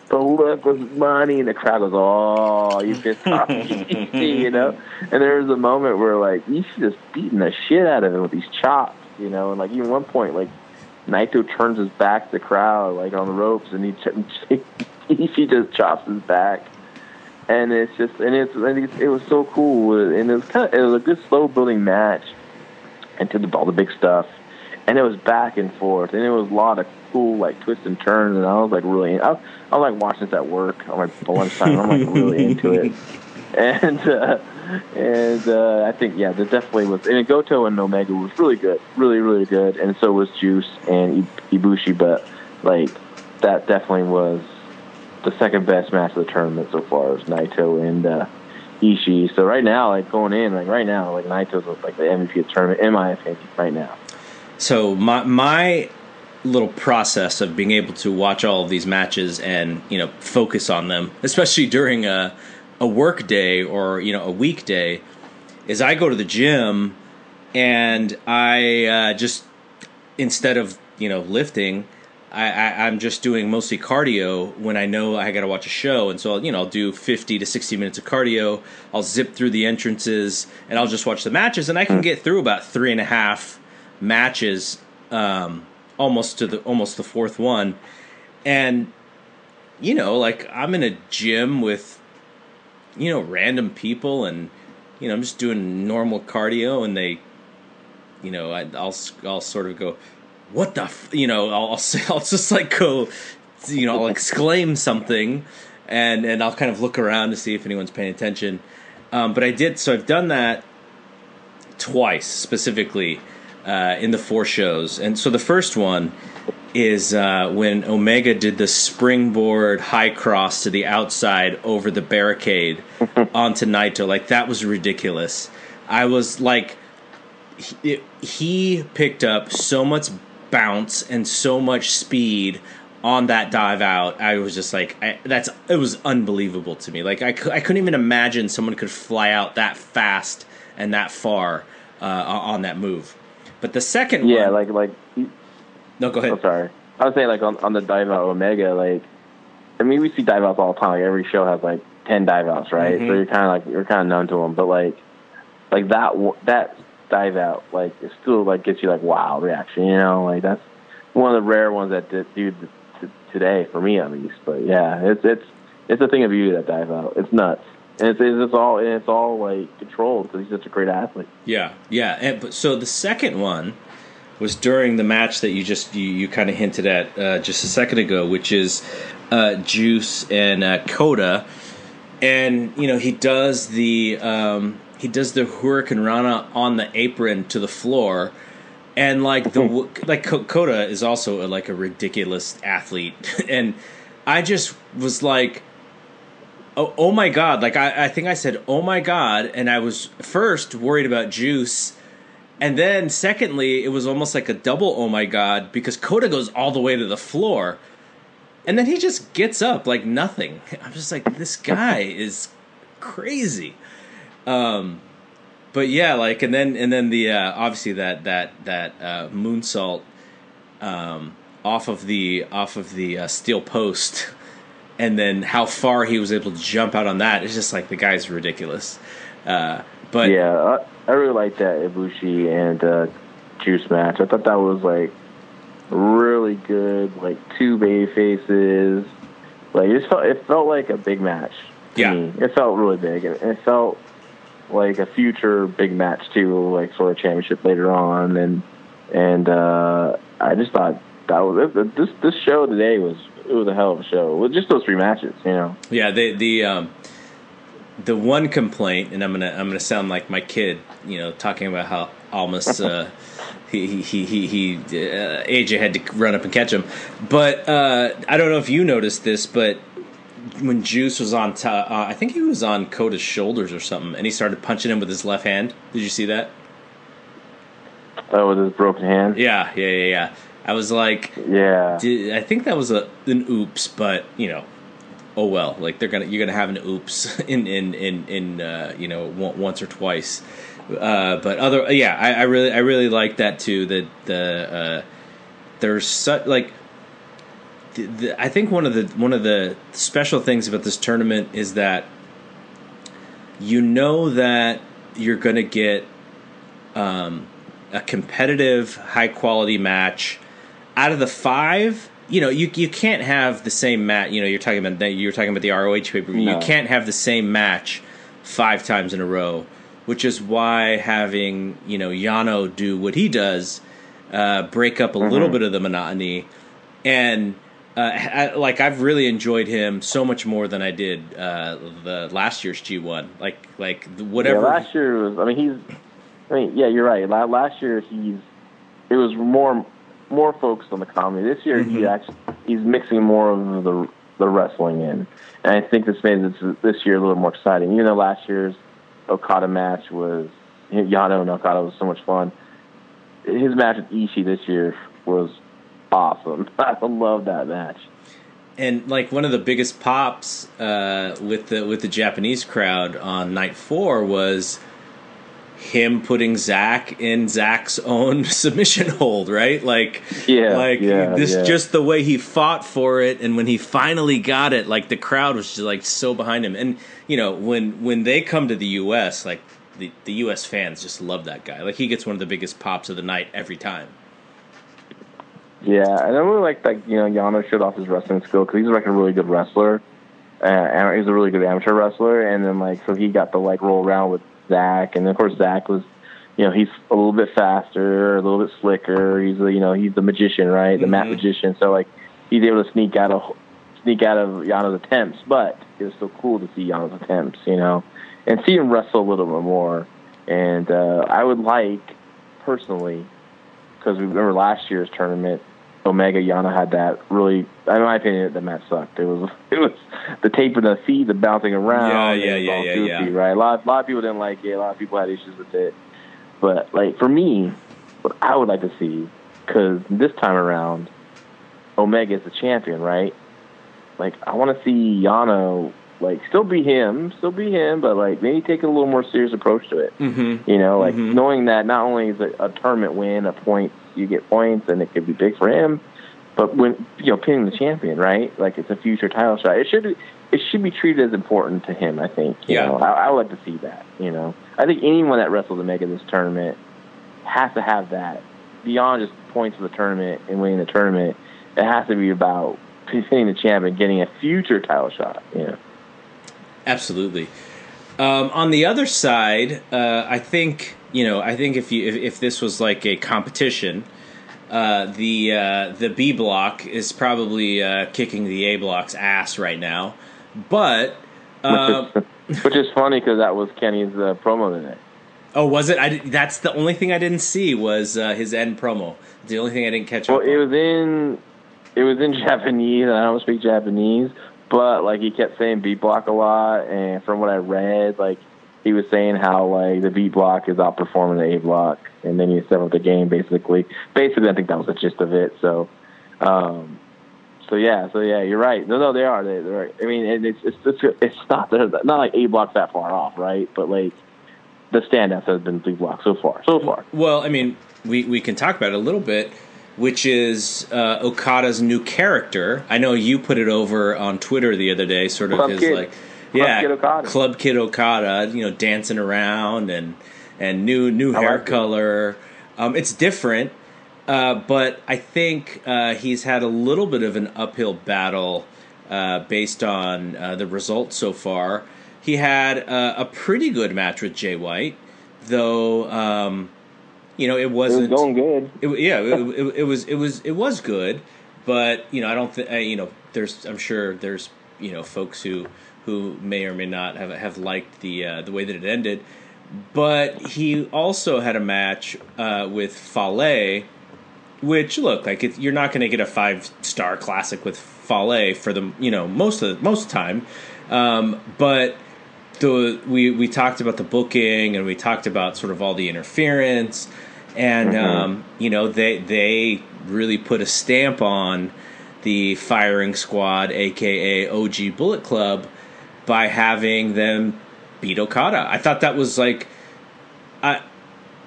the look was money, and the crowd goes, oh, you fist talking, you know? And there was a moment where, like, he's just beating the shit out of him with these chops, you know? And, like, even one point, like, Naito turns his back to the crowd, like, on the ropes, and he just chops his back. And it's just, it was so cool. And it was a good slow building match, and to all the big stuff. And it was back and forth, and it was a lot of cool, like, twists and turns, and I was, like, really... I was, like, watching this at work on my lunchtime. I'm, like, really into it. And I think, yeah, there definitely was... And Goto and Omega was really good. Really, really good. And so was Juice and Ibushi, but, like, that definitely was the second best match of the tournament so far, is Naito and Ishii. So right now, like, going in, like, right now, like, Naito's, like, the MVP of the tournament, in my opinion, right now. So my little process of being able to watch all of these matches and, you know, focus on them, especially during a work day or, you know, a weekday, is I go to the gym and I just, instead of, you know, lifting, I'm just doing mostly cardio when I know I got to watch a show. And so, you know, I'll do 50 to 60 minutes of cardio. I'll zip through the entrances and I'll just watch the matches, and I can get through about 3.5 matches, almost the fourth one. And, you know, like, I'm in a gym with, you know, random people, and, you know, I'm just doing normal cardio, and they, you know, I'll sort of go, what the you know, I'll just, like, go, you know, I'll exclaim something, and I'll kind of look around to see if anyone's paying attention. So I've done that twice specifically, in the 4 shows. And so the first one is when Omega did the springboard high cross to the outside over the barricade onto Naito. Like, that was ridiculous. I was like, he picked up so much bounce and so much speed on that dive out. I was just like, it was unbelievable to me. Like, I couldn't even imagine someone could fly out that fast and that far on that move. But the second one... Yeah, like... No, go ahead. I'm sorry. I was saying, like, on the dive-out Omega, like... I mean, we see dive-outs all the time. Like, every show has, like, 10 dive-outs, right? Mm-hmm. So you're kind of known to them. But, like that dive-out, like, it still, like, gets you, like, wow reaction, you know? Like, that's one of the rare ones that do today, for me at least. But, yeah, it's a thing of beauty, that dive-out. It's nuts. And it's all like controlled because he's such a great athlete. Yeah. So the second one was during the match that you kind of hinted at just a second ago, which is Juice and Coda, and, you know, he does the Hurricanrana on the apron to the floor, and like the like Coda is also like a ridiculous athlete, and I just was like, Oh my God. Like, I think I said, oh my God. And I was first worried about Juice. And then secondly, it was almost like a double oh my God, because Coda goes all the way to the floor. And then he just gets up like nothing. I'm just like, this guy is crazy. But yeah, like, and then the, obviously that moonsault, off of the steel post. And then how far he was able to jump out on that. It's just like, the guy's ridiculous. But yeah, I really liked that Ibushi and Juice match. I thought that was, like, really good. Like, two baby faces. Like, it felt like a big match to me. It felt really big. And it felt like a future big match, too, like, sort of championship later on. And I just thought that was it. This show today was... It was a hell of a show. Well, just those 3 matches, you know. Yeah, the one complaint, and I'm gonna sound like my kid, you know, talking about how Almas AJ had to run up and catch him. But I don't know if you noticed this, but when Juice was on top, I think he was on Coda's shoulders or something, and he started punching him with his left hand. Did you see that? Oh, with his broken hand. Yeah. I was like, yeah. I think that was an oops, but, you know, oh well. Like, you're gonna have an oops in you know, once or twice. But other, yeah, I really like that too. That there's such, like, I think one of the special things about this tournament is that you know that you're going to get a competitive, high quality match out of the five. You know, you can't have the same match. You know, you're talking about the ROH pay-per-view. No. You can't have the same match 5 times in a row, which is why having, you know, Yano do what he does, break up a little bit of the monotony, and I've really enjoyed him so much more than I did the last year's G1. Like whatever. Yeah, last year was. Yeah, you're right. Last year it was more focused on the comedy. This year he's mixing more of the wrestling in, and I think this made this year a little more exciting. You know, last year's Okada match was Yano and Okada was so much fun. His match with Ishii this year was awesome. I love that match. And like one of the biggest pops with the Japanese crowd on night 4 was him putting Zach in Zach's own submission hold, right? Just the way he fought for it, and when he finally got it, like the crowd was just like so behind him. And you know, when they come to the U.S., like the U.S. fans just love that guy. Like he gets one of the biggest pops of the night every time. Yeah, and I really like that. You know, Yano showed off his wrestling skill because he's like a really good wrestler, and he's a really good amateur wrestler. And then so he got to roll around with Zach, and of course Zach was, you know, he's a little bit faster, a little bit slicker. He's he's the magician, right? The mat magician. So he's able to sneak out of Yano's attempts, but it was still cool to see Yano's attempts, you know, and see him wrestle a little bit more. And I would personally, because we remember last year's tournament, Omega Yano had that really, in my opinion, that match sucked. It was the tape of the feet, the bouncing around. Yeah. Right, a lot of people didn't like it. A lot of people had issues with it. But for me, what I would like to see, because this time around, Omega is the champion, right? I want to see Yano still be him, but maybe take a little more serious approach to it. You know, knowing that not only is a tournament win, you get points, and it could be big for him, but when pinning the champion, right? It's a future title shot. It should be treated as important to him, I think. You know, I would like to see that. You know, I think anyone that wrestles Omega in this tournament has to have that beyond just points for the tournament and winning the tournament. It has to be about pinning the champion, getting a future title shot. You know, absolutely. On the other side, I think. I think if this was a competition, the B block is probably kicking the A block's ass right now. But which is funny because that was Kenny's promo today. Oh, was it? That's the only thing I didn't see was his end promo. It's the only thing I didn't catch up on. Well, it was in Japanese, and I don't speak Japanese. But he kept saying B block a lot, and from what I read, he was saying how the B block is outperforming the A block, and then you set up the game basically. Basically, I think that was the gist of it. So, so yeah, you're right. No, they are. They're right. I mean, it's not like A block's that far off, right? But the standouts have been B block so far. Well, I mean, we can talk about it a little bit, which is Okada's new character. I know you put it over on Twitter the other day, sort of Club Kid Okada, dancing around and new hair color. It's different, but I think he's had a little bit of an uphill battle based on the results so far. He had a pretty good match with Jay White, though. It wasn't. It was going good. It was good, but I don't think. I'm sure there's folks who may or may not have liked the way that it ended. But he also had a match with Fale, which, look, you're not going to get a 5-star classic with Fale for the most of the time. But we talked about the booking, and we talked about sort of all the interference, and they really put a stamp on the Firing Squad, aka OG Bullet Club, by having them beat Okada. I thought that was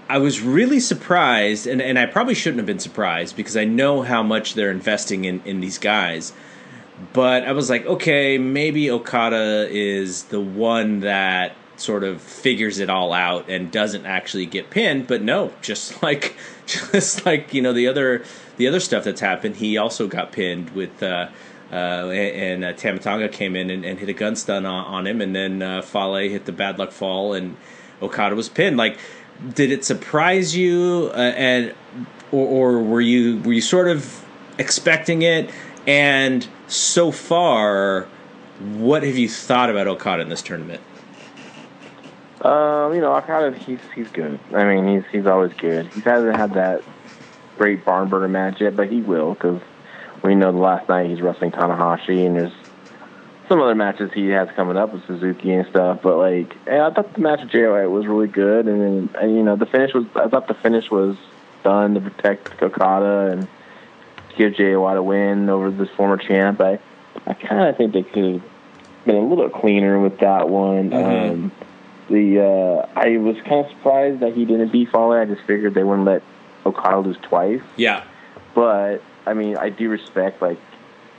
I was really surprised, and I probably shouldn't have been surprised because I know how much they're investing in these guys. But I was like, okay, maybe Okada is the one that sort of figures it all out and doesn't actually get pinned. But no, just like you know, the other stuff that's happened, he also got pinned with and Tama Tonga came in and hit a gun stun on him, and then Fale hit the bad luck fall, and Okada was pinned. Like, did it surprise you, or were you sort of expecting it? And so far, what have you thought about Okada in this tournament? You know, Okada, he's good. I mean, he's always good. He hasn't had that great barn burner match yet, but he will, because we know the last night he's wrestling Tanahashi, and there's some other matches he has coming up with Suzuki and stuff. But like, I thought the match with Jay White was really good, and then, you know, I thought the finish was done to protect Okada and give Jay White a win over this former champ. I kind of think they could have been a little cleaner with that one. Mm-hmm. I was kind of surprised that he didn't beat Fale. I just figured they wouldn't let Okada lose twice. Yeah, but I mean, I do respect like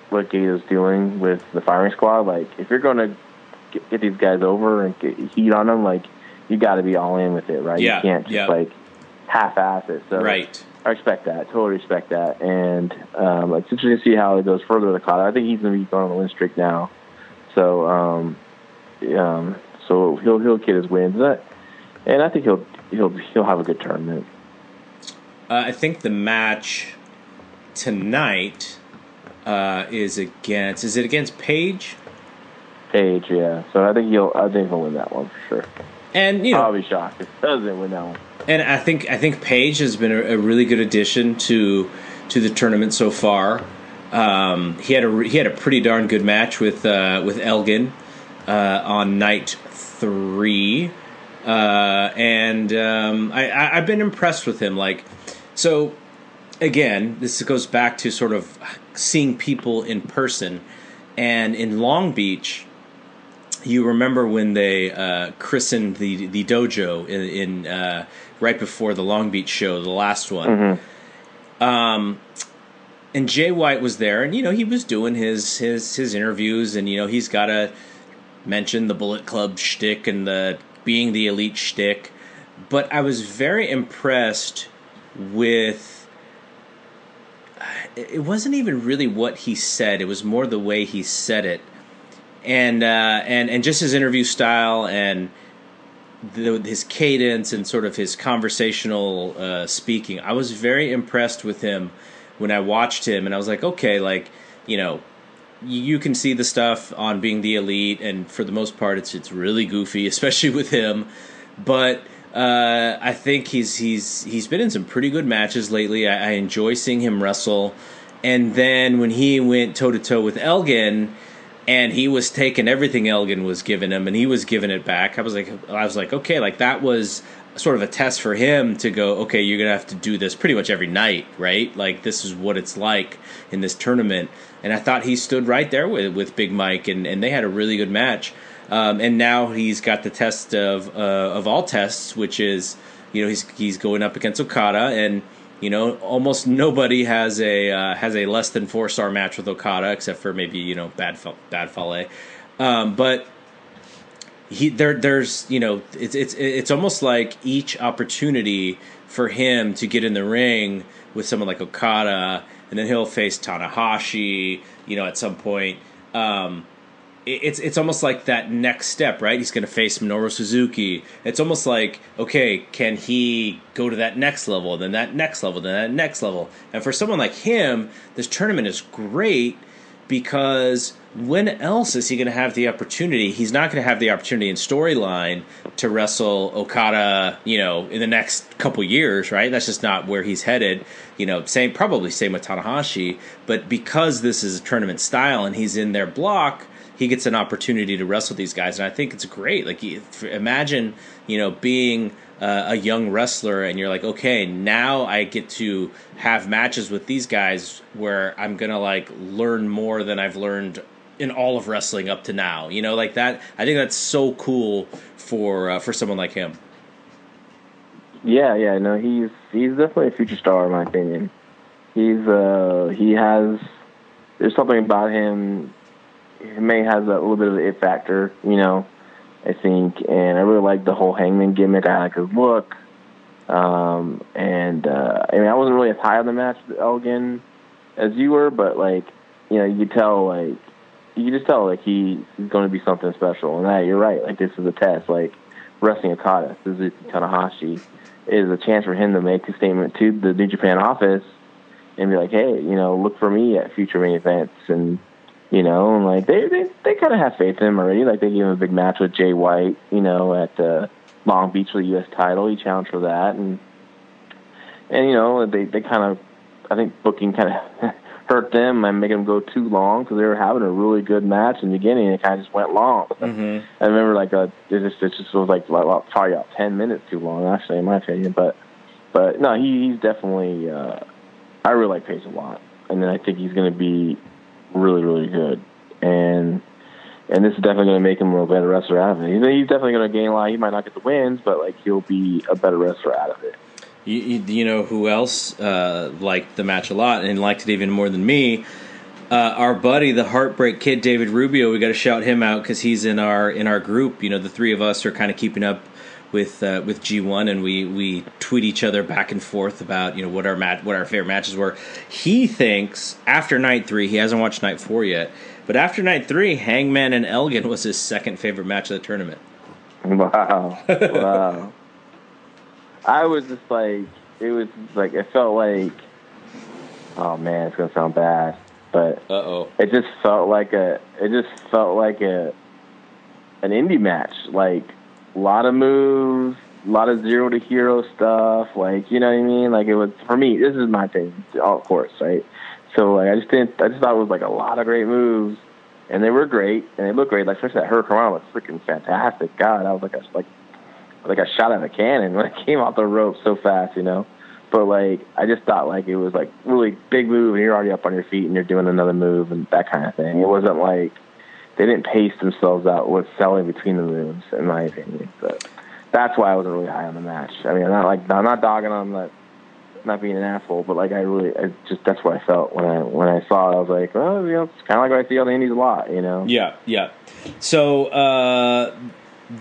what Gato's doing with the firing squad. Like, if you're going to get these guys over and get heat on them, like, you got to be all in with it, right? Yeah, you can't just like half-ass it. So, right. I respect that. Totally respect that. And it's interesting to see how it goes further with Okada. I think he's going to be going on the win streak now. So, so he'll get his wins, and I think he'll have a good tournament. I think the match tonight. Is it against Page? Page, yeah. So I think he'll win that one for sure. And you know, I'll be shocked if he doesn't win that one. And I think Page has been a really good addition to the tournament so far. He had a pretty darn good match with Elgin on night 3, and I've been impressed with him. Like, so again, this goes back to sort of seeing people in person, and in Long Beach, you remember when they christened the dojo in right before the Long Beach show, the last one. Mm-hmm. And Jay White was there, and you know, he was doing his interviews, and you know, he's got to mention the Bullet Club shtick and the being the elite shtick. But I was very impressed with. It wasn't even really what he said. It was more the way he said it, and just his interview style and his cadence and sort of his conversational speaking. I was very impressed with him when I watched him, and I was like, okay, like, you know, you can see the stuff on Being the Elite, and for the most part, it's really goofy, especially with him, but. I think he's been in some pretty good matches lately. I enjoy seeing him wrestle. And then when he went toe-to-toe with Elgin, and he was taking everything Elgin was giving him, and he was giving it back, I was like, okay, like, that was sort of a test for him to go, okay, you're going to have to do this pretty much every night, right? Like, this is what it's like in this tournament. And I thought he stood right there with Big Mike, and they had a really good match. And now he's got the test of all tests, which is, you know, he's going up against Okada, and you know, almost nobody has a less than 4-star match with Okada, except for maybe, you know, bad Fale. But there's you know, it's almost like each opportunity for him to get in the ring with someone like Okada, and then he'll face Tanahashi, you know, at some point. It's almost like that next step, right? He's going to face Minoru Suzuki. It's almost like, okay, can he go to that next level, then that next level, then that next level? And for someone like him, this tournament is great because when else is he going to have the opportunity? He's not going to have the opportunity in storyline to wrestle Okada, you know, in the next couple years, right? That's just not where he's headed. You know, probably same with Tanahashi. But because this is a tournament style and he's in their block, he gets an opportunity to wrestle these guys, and I think it's great. Like, imagine, you know, being a young wrestler, and you're like, okay, now I get to have matches with these guys where I'm gonna like learn more than I've learned in all of wrestling up to now. You know, like that. I think that's so cool for someone like him. Yeah, no, he's definitely a future star in my opinion. There's something about him. He may has a little bit of the it factor, you know, I think, and I really like the whole Hangman gimmick. I like his look. I mean, I wasn't really as high on the match with Elgin as you were, but, like, you know, you could just tell he's going to be something special. And that, you're right, like, this is a test. Like, wrestling Okada, Suzuki, Tanahashi, is a chance for him to make a statement to the New Japan office and be like, hey, you know, look for me at future main events. And, you know, and, like, they kind of have faith in him already. Like, they gave him a big match with Jay White, you know, at Long Beach for the U.S. title. He challenged for that, and you know, they kind of, I think booking kind of hurt them and making them go too long, because they were having a really good match in the beginning and it kind of just went long. Mm-hmm. I remember it just was like probably about 10 minutes too long, actually, in my opinion. But no, he's definitely I really like Page a lot, and then I think he's going to be really, really good, and this is definitely going to make him a better wrestler out of it. He's definitely going to gain a lot. He might not get the wins, but, like, he'll be a better wrestler out of it. You know who else liked the match a lot and liked it even more than me? Our buddy, the Heartbreak Kid, David Rubio. We got to shout him out because he's in our group. You know, the three of us are kind of keeping up with G1, and we tweet each other back and forth about, you know, what our favorite matches were. He thinks after night 3, he hasn't watched night 4 yet, but after night 3, Hangman and Elgin was his second favorite match of the tournament. Wow. I was just like, it was like, it felt like, oh man, it's going to sound bad, but it just felt like an indie match. Like, a lot of moves, a lot of zero to hero stuff. Like, you know what I mean? Like, it was, for me, this is my thing, of course, right? So, like, I just thought it was, like, a lot of great moves, and they were great, and they looked great. Like, especially that Hurricane was freaking fantastic. God, I was like I shot out of a cannon when it came off the rope so fast, you know? But, like, I just thought, like, it was, like, really big move, and you're already up on your feet, and you're doing another move, and that kind of thing. It wasn't, like, they didn't pace themselves out with selling between the moves, in my opinion. But that's why I wasn't really high on the match. I mean, I'm not dogging on that, not being an asshole, but, like, I that's what I felt when I saw it. I was like, well, you know, it's kind of like what I see on the indies a lot, you know? Yeah. So,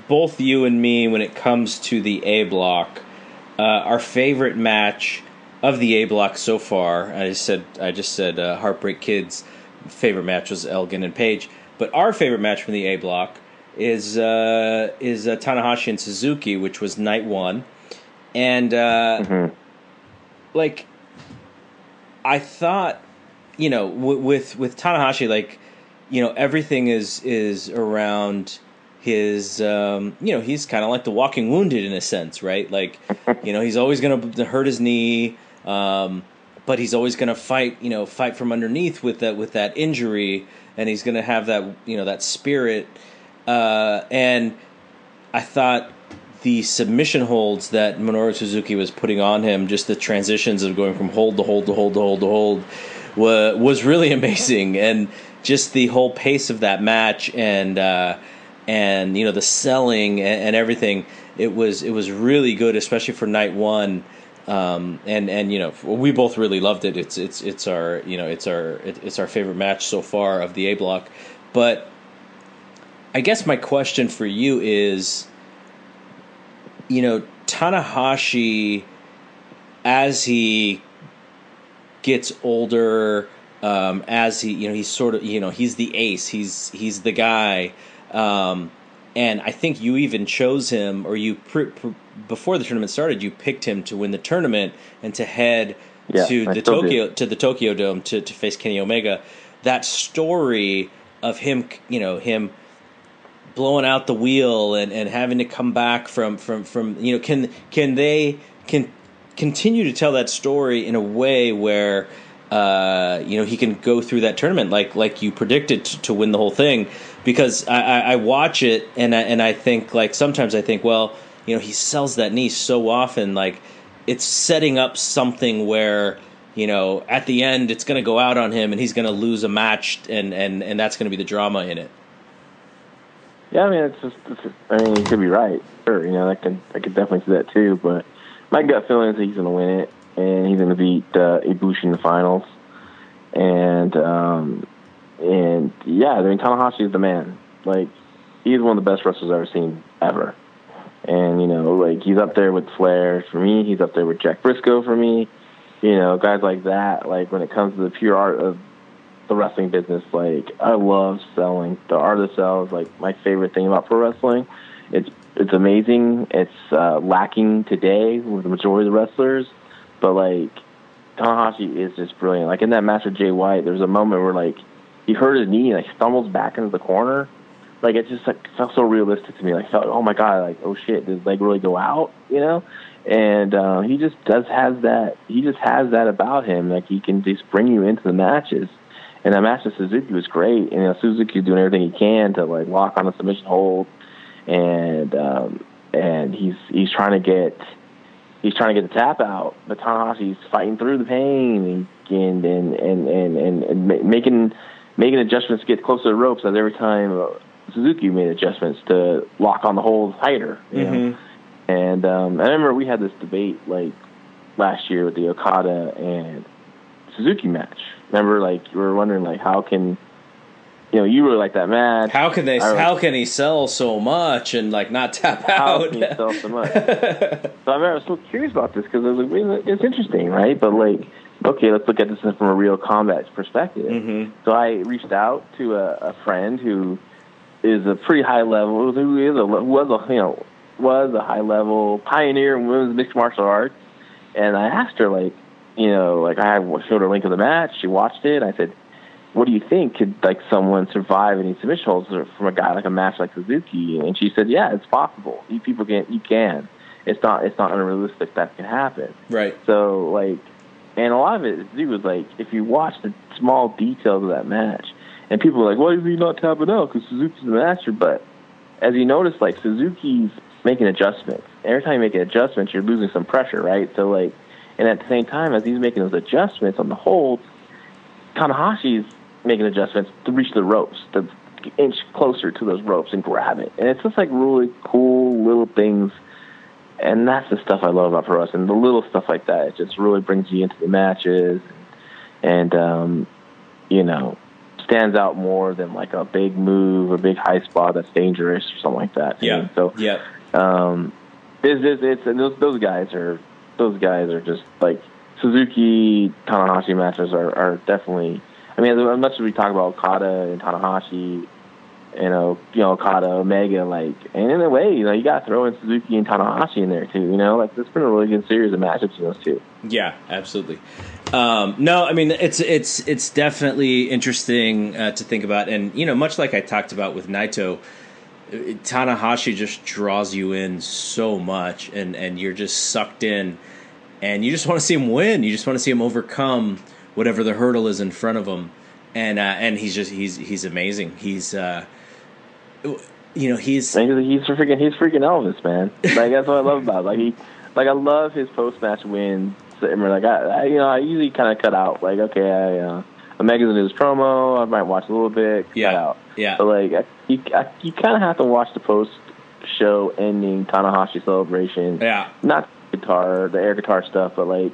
both you and me, when it comes to the A block, our favorite match of the A block so far, I just said Heartbreak Kid's favorite match was Elgin and Page, but our favorite match from the A block is Tanahashi and Suzuki, which was night 1, and mm-hmm. Like, I thought, you know, with Tanahashi, like, you know, everything is around his, you know, he's kind of like the walking wounded in a sense, right? Like, you know, he's always going to hurt his knee, but he's always going to fight from underneath with that injury, and he's going to have that, you know, that spirit. And I thought the submission holds that Minoru Suzuki was putting on him, just the transitions of going from hold to hold to hold to hold to hold, was really amazing, and just the whole pace of that match, and you know, the selling and everything, it was really good, especially for night 1. And you know, we both really loved it. It's our favorite match so far of the A block. But I guess my question for you is, you know, Tanahashi, as he gets older, as he, you know, he's sort of, you know, he's the ace, he's the guy. And I think you even chose him, or you before the tournament started, you picked him to win the tournament and to head to the Tokyo Dome to face Kenny Omega. That story of him, you know, him blowing out the wheel and having to come back from you know, can they continue to tell that story in a way where, you know, he can go through that tournament like you predicted to win the whole thing? Because I watch it and I think, like, sometimes I think, well, you know, he sells that knee so often, like, it's setting up something where, you know, at the end it's going to go out on him and he's going to lose a match, and that's going to be the drama in it. Yeah, I mean, you could be right, sure, you know, I could definitely see that too, but My gut feeling is he's going to win it, and he's going to beat Ibushi in the finals. And yeah, I mean, Tanahashi is the man. Like, he's one of the best wrestlers I've ever seen, ever. And, you know, like, he's up there with Flair for me. He's up there with Jack Briscoe for me. You know, guys like that. Like, when it comes to the pure art of the wrestling business, like, I love selling. The art of the sell is, like, my favorite thing about pro wrestling. It's amazing. It's lacking today with the majority of the wrestlers. But, like, Tanahashi is just brilliant. Like, in that match with Jay White, there was a moment where, like, he hurt his knee and, like, stumbles back into the corner. Like, it just, like, felt so realistic to me. Like, felt, oh, my God, like, oh, shit, did his leg really go out, you know? And he just has that about him. Like, he can just bring you into the matches. And that match with Suzuki was great. And, you know, Suzuki's doing everything he can to, like, lock on a submission hold. And he's trying to get the tap out, but Tanahashi's fighting through the pain and making adjustments to get closer to the ropes. As every time Suzuki made adjustments to lock on the hold tighter, you know? And I remember we had this debate like last year with the Okada and Suzuki match. Remember, like, we were wondering, like, how can, you know, you really like that match. How can he sell so much and, like, not tap out? How can he sell so much? So I remember I was so curious about this because I was like, it's interesting, right? But, like, okay, let's look at this from a real combat perspective. Mm-hmm. So I reached out to a friend who is a pretty high level, who was a high level pioneer in women's mixed martial arts, and I asked her, like, you know, like, I showed her a link of the match. She watched it. I said, what do you think? Could, like, someone survive any submission holds from a guy like a match like Suzuki? And she said, yeah, it's possible. You can. It's not unrealistic that can happen. Right. So, like, and a lot of it was, like, if you watch the small details of that match, and people were like, why is he not tapping out? Because Suzuki's the master. But as you notice, like, Suzuki's making adjustments. Every time you make an adjustment, you're losing some pressure, right? So, like, and at the same time, as he's making those adjustments on the holds, Tanahashi's making adjustments to reach the ropes, to inch closer to those ropes and grab it. And it's just, like, really cool little things, and that's the stuff I love about pro wrestling. The little stuff like that, it just really brings you into the matches and you know, stands out more than, like, a big move, a big high spot that's dangerous or something like that. Yeah. And so yeah, and those guys are just, like, Suzuki Tanahashi matches are definitely. I mean, as much as we talk about Okada and Tanahashi, you know, Okada, Omega, like, and in a way, you know, you got to throw in Suzuki and Tanahashi in there, too, you know? Like, there's been a really good series of matchups in those two. Yeah, absolutely. No, I mean, it's definitely interesting to think about. And, you know, much like I talked about with Naito, Tanahashi just draws you in so much, and you're just sucked in, and you just want to see him win. You just want to see him overcome whatever the hurdle is in front of him, and he's amazing. He's freaking Elvis, man. Like, that's what I love about it. I love his post match wins. Like, I usually kind of cut out. Like, okay, Omega's in his promo. I might watch a little bit. Cut out. But, like, you kind of have to watch the post show ending Tanahashi celebration. Yeah, not the air guitar stuff, but, like,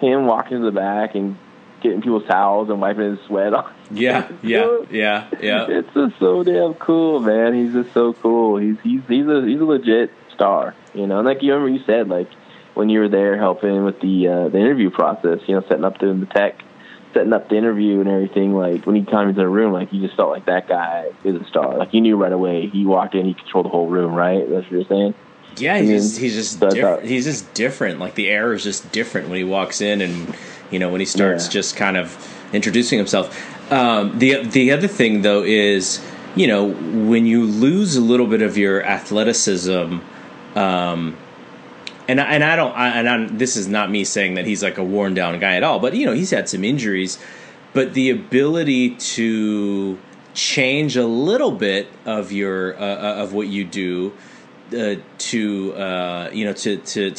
him walking to the back and getting people's towels and wiping his sweat off. Yeah. It's just so damn cool, man. He's just so cool. He's a legit star, you know. And, like, you remember you said, like, when you were there helping with the interview process, you know, setting up the interview and everything. Like, when he came into the room, like, you just felt like that guy is a star. Like, you knew right away. He walked in, he controlled the whole room, right? That's what you're saying. Yeah, he's just different. Like, the air is just different when he walks in, and, you know, when he starts just kind of introducing himself. The other thing, though, is, you know, when you lose a little bit of your athleticism, this is not me saying that he's, like, a worn down guy at all, but, you know, he's had some injuries, but the ability to change a little bit of your of what you do. To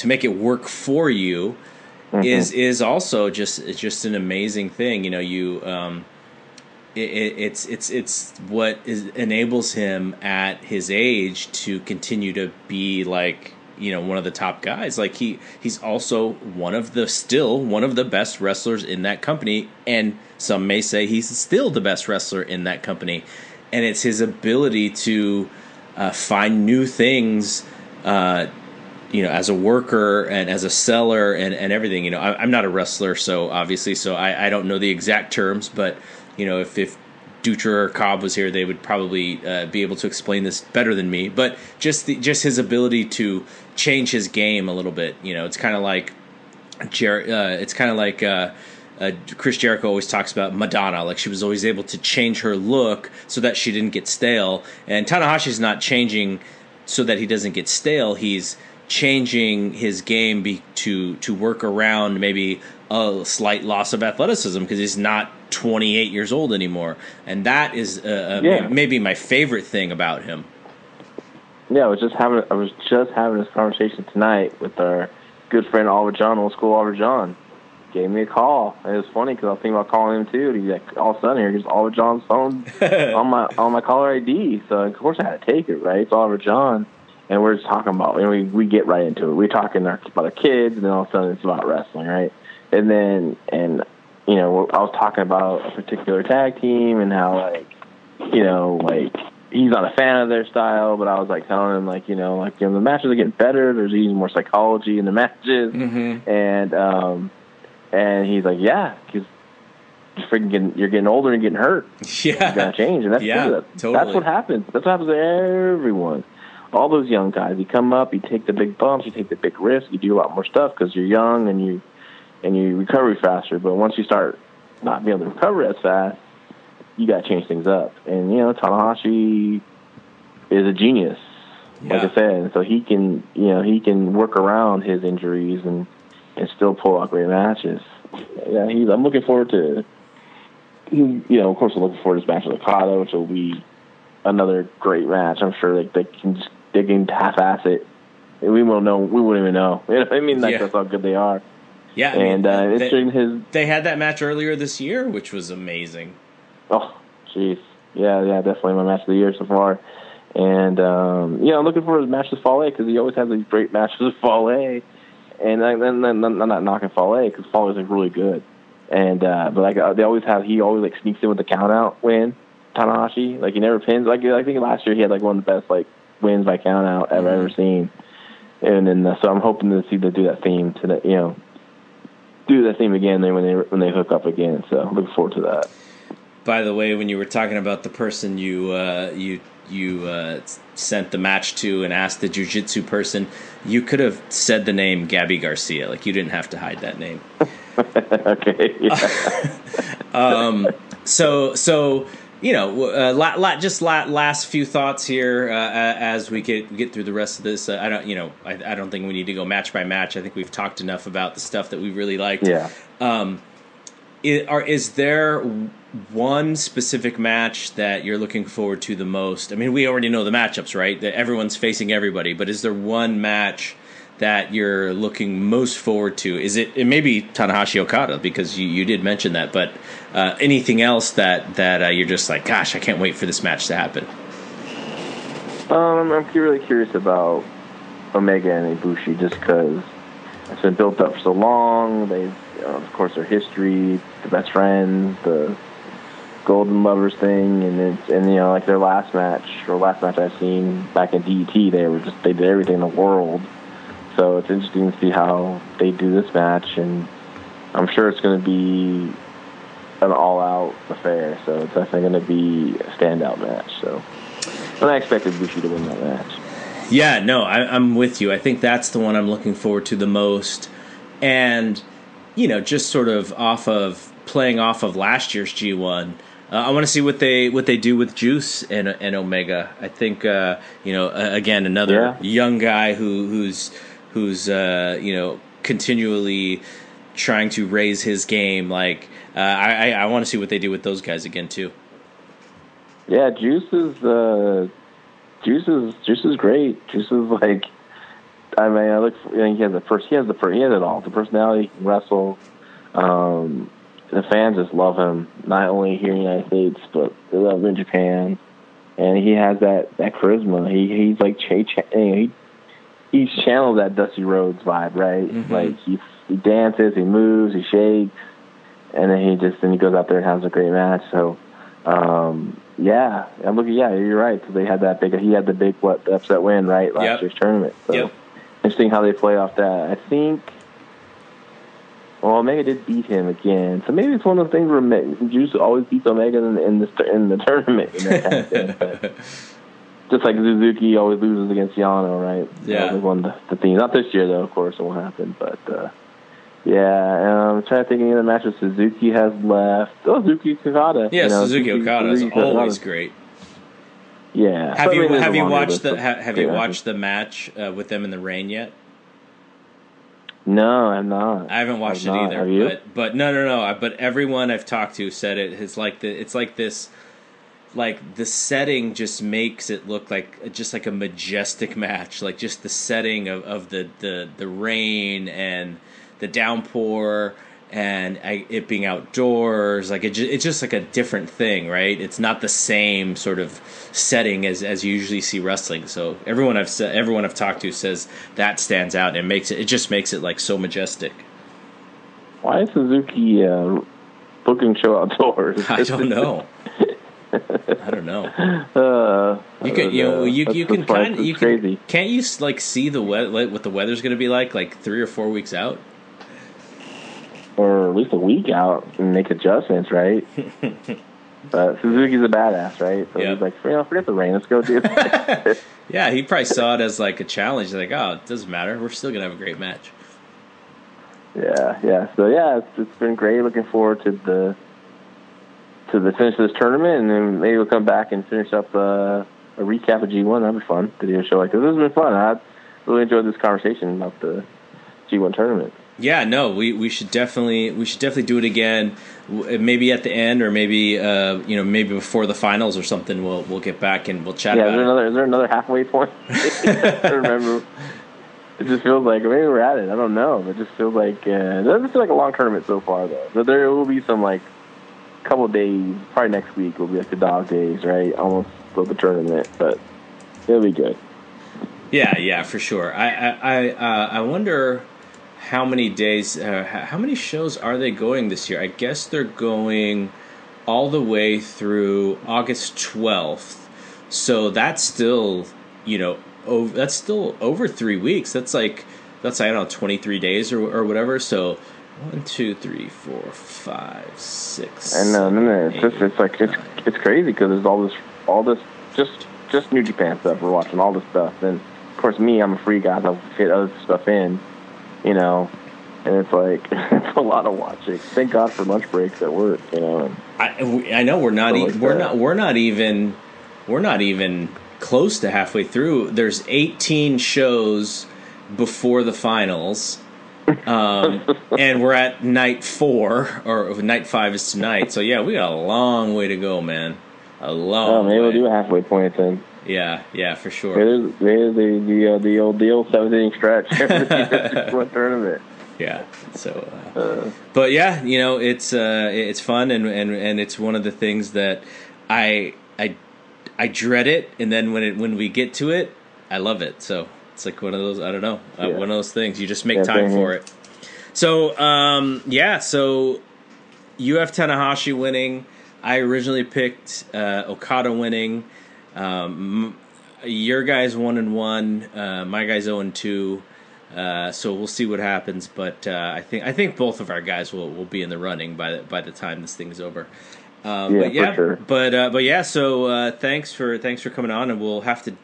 make it work for you is also just an amazing thing. You know, it's what enables him at his age to continue to be, like, you know, one of the top guys. Like he's also one of the best wrestlers in that company, and some may say he's still the best wrestler in that company. And it's his ability to find new things, you know, as a worker and as a seller and everything. You know, I'm not a wrestler, so obviously, so I don't know the exact terms, but you know, if Dutra or Cobb was here, they would probably be able to explain this better than me. But just his ability to change his game a little bit. You know, it's kind of like Chris Jericho always talks about Madonna. Like, she was always able to change her look so that she didn't get stale. And Tanahashi's not changing so that he doesn't get stale. He's changing his game to work around maybe a slight loss of athleticism because he's not 28 years old anymore. And that is maybe my favorite thing about him. Yeah, I was just having this conversation tonight with our good friend Oliver John, old school Oliver John. Gave me a call. It was funny because I was thinking about calling him too. And he's like, all of a sudden here, here's Oliver John's phone on my caller ID. So of course I had to take it, right? It's Oliver John, and we're just talking about. And we get right into it. We're talking about our kids, and then all of a sudden it's about wrestling, right? And then you know, I was talking about a particular tag team and how he's not a fan of their style, but I was like telling him the matches are getting better. There's even more psychology in the matches, mm-hmm. And he's like, yeah, because you're getting older and getting hurt. Yeah. You're going to change. And that's true. Totally. That's what happens. That's what happens to everyone. All those young guys, you come up, you take the big bumps, you take the big risks, you do a lot more stuff because you're young and you recover faster. But once you start not being able to recover as fast, you got to change things up. And, you know, Tanahashi is a genius, like I said. And so he can work around his injuries and still pull out great matches. Yeah, I'm looking forward to. You know, of course, I'm looking forward to this match with Okada, which will be another great match. I'm sure they can half-ass it. We won't know. We wouldn't even know. I mean, that's how good they are. Yeah, and they had that match earlier this year, which was amazing. Oh, jeez. Yeah, definitely my match of the year so far. And I'm looking forward to his match with Fale because he always has these great matches with Fale. And I'm not knocking Fale because Fale's like really good, and he always sneaks in with the count out win. Tanahashi, he never pins. I think last year he had one of the best wins by count out I've ever seen. And then so I'm hoping to see them do that theme today. You know, do that theme again when they hook up again. So I'm looking forward to that. By the way, when you were talking about the person you sent the match to and asked the jiu-jitsu person, you could have said the name Gabby Garcia. You didn't have to hide that name. Okay. Yeah. Last few thoughts here as we get through the rest of this. I don't think we need to go match by match. I think we've talked enough about the stuff that we really liked. Yeah. Is there one specific match that you're looking forward to the most? I mean, we already know the matchups, right? That everyone's facing everybody, but is there one match that you're looking most forward to? Is it may be Tanahashi Okada because you did mention that, but anything else that you're just like, gosh, I can't wait for this match to happen? I'm really curious about Omega and Ibushi just because it's been built up so long. They've, of course, their history, the best friends, the Golden Lovers thing, and their last match I've seen back in DET, they did everything in the world. So it's interesting to see how they do this match, and I'm sure it's going to be an all-out affair. So it's definitely going to be a standout match. So, and I expected Bushi to win that match. Yeah, no, I'm with you. I think that's the one I'm looking forward to the most, and just sort of playing off of last year's G1. I want to see what they do with Juice and Omega. I think again another young guy who's continually trying to raise his game. I want to see what they do with those guys again too. Yeah, Juice is great. Juice is he has it all. The personality, he can wrestle. The fans just love him, not only here in the United States, but they love him in Japan. And he has that charisma. He's like Jay, he's channeled that Dusty Rhodes vibe, right? Mm-hmm. Like he dances, he moves, he shakes, and then he goes out there and has a great match. So yeah, I'm looking. Yeah, you're right. Because they had that big. He had the big upset win, right? Last year's tournament. So interesting how they play off that. I think. Well, Omega did beat him again, so maybe it's one of those things where Juice always beats Omega in the tournament. In that kind of thing. But just like Suzuki always loses against Yano, right? Yeah, they won the theme. Not this year, though. Of course, it won't happen. But yeah, I'm trying to think of any other matches Suzuki has left. Oh, Suzuki Okada. Yeah, you know, Suzuki Okada is always great. Yeah. Have you watched the match with them in the rain yet? No, I'm not. I haven't watched it either. Have you? But no. But everyone I've talked to said it is like the setting just makes it look like just like a majestic match. Like just the setting of the rain and the downpour and it being outdoors. Like it's just like a different thing, right? It's not the same sort of setting as you usually see wrestling. So everyone I've talked to says that stands out and it just makes it like so majestic. Why is Suzuki booking show outdoors? I don't know. You can. Can't you like see the what the weather's going to be like 3 or 4 weeks out? Or at least a week out and make adjustments, right? But Suzuki's a badass, right? So he's like, forget the rain, let's go do it. Yeah, he probably saw it as like a challenge. He's like, oh, it doesn't matter. We're still gonna have a great match. Yeah. So yeah, it's been great. Looking forward to the finish of this tournament, and then maybe we'll come back and finish up a recap of G1. That'd be fun to do a show like this. This has been fun. I really enjoyed this conversation about the G1 tournament. Yeah, no, we should definitely do it again. Maybe at the end, or maybe maybe before the finals or something. We'll get back and we'll chat. Yeah, about is there another halfway point? I don't remember. It just feels like maybe we're at it. I don't know. It just feels like it doesn't feel like a long tournament so far, though. So there will be some like couple days, probably next week will be like the dog days, right? Almost still the tournament, but it'll be good. Yeah, for sure. I wonder. How many shows are they going this year? I guess they're going all the way through August 12th. So that's still, over 3 weeks. That's I don't know, 23 days or whatever. So 1, 2, 3, 4, 5, 6. I know, it's crazy because there's all this, just New Japan stuff. We're watching all this stuff, and of course me, I'm a free guy. I'll fit other stuff in. And it's like, it's a lot of watching. Thank God for lunch breaks at work, I know we're not even close to halfway through. There's 18 shows before the finals. And we're at night 4, or night 5 is tonight. So yeah, we got a long way to go, man. Maybe we'll do a halfway point then. Yeah, for sure. The old 7th inning stretch. What tournament? Yeah. So, but yeah, it's fun and it's one of the things that I dread it, and then when we get to it, I love it. So it's like one of those one of those things you just make time for it. So so you have Tanahashi winning. I originally picked Okada winning. Your guy's 1-1, my guy's 0-2, so we'll see what happens. But I think both of our guys will be in the running by the time this thing's over. For sure. So thanks for coming on, and we'll have to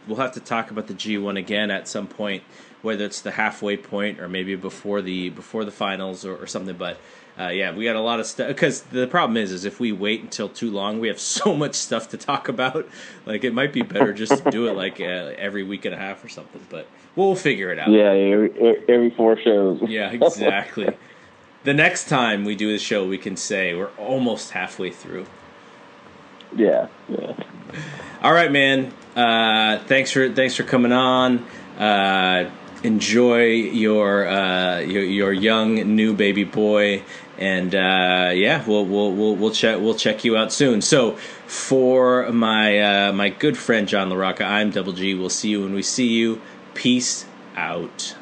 talk about the G1 again at some point, whether it's the halfway point or maybe before the finals or something. But we got a lot of stuff, because the problem is if we wait until too long, we have so much stuff to talk about. Like, it might be better just to do it like every week and a half or something, but we'll figure it out. Yeah, every 4 shows. Yeah, exactly. The next time we do the show, we can say we're almost halfway through. Yeah. All right, man. Thanks for coming on. Enjoy your young new baby boy, and we'll check you out soon. So for my good friend John LaRocca, I'm Double G. We'll see you when we see you. Peace out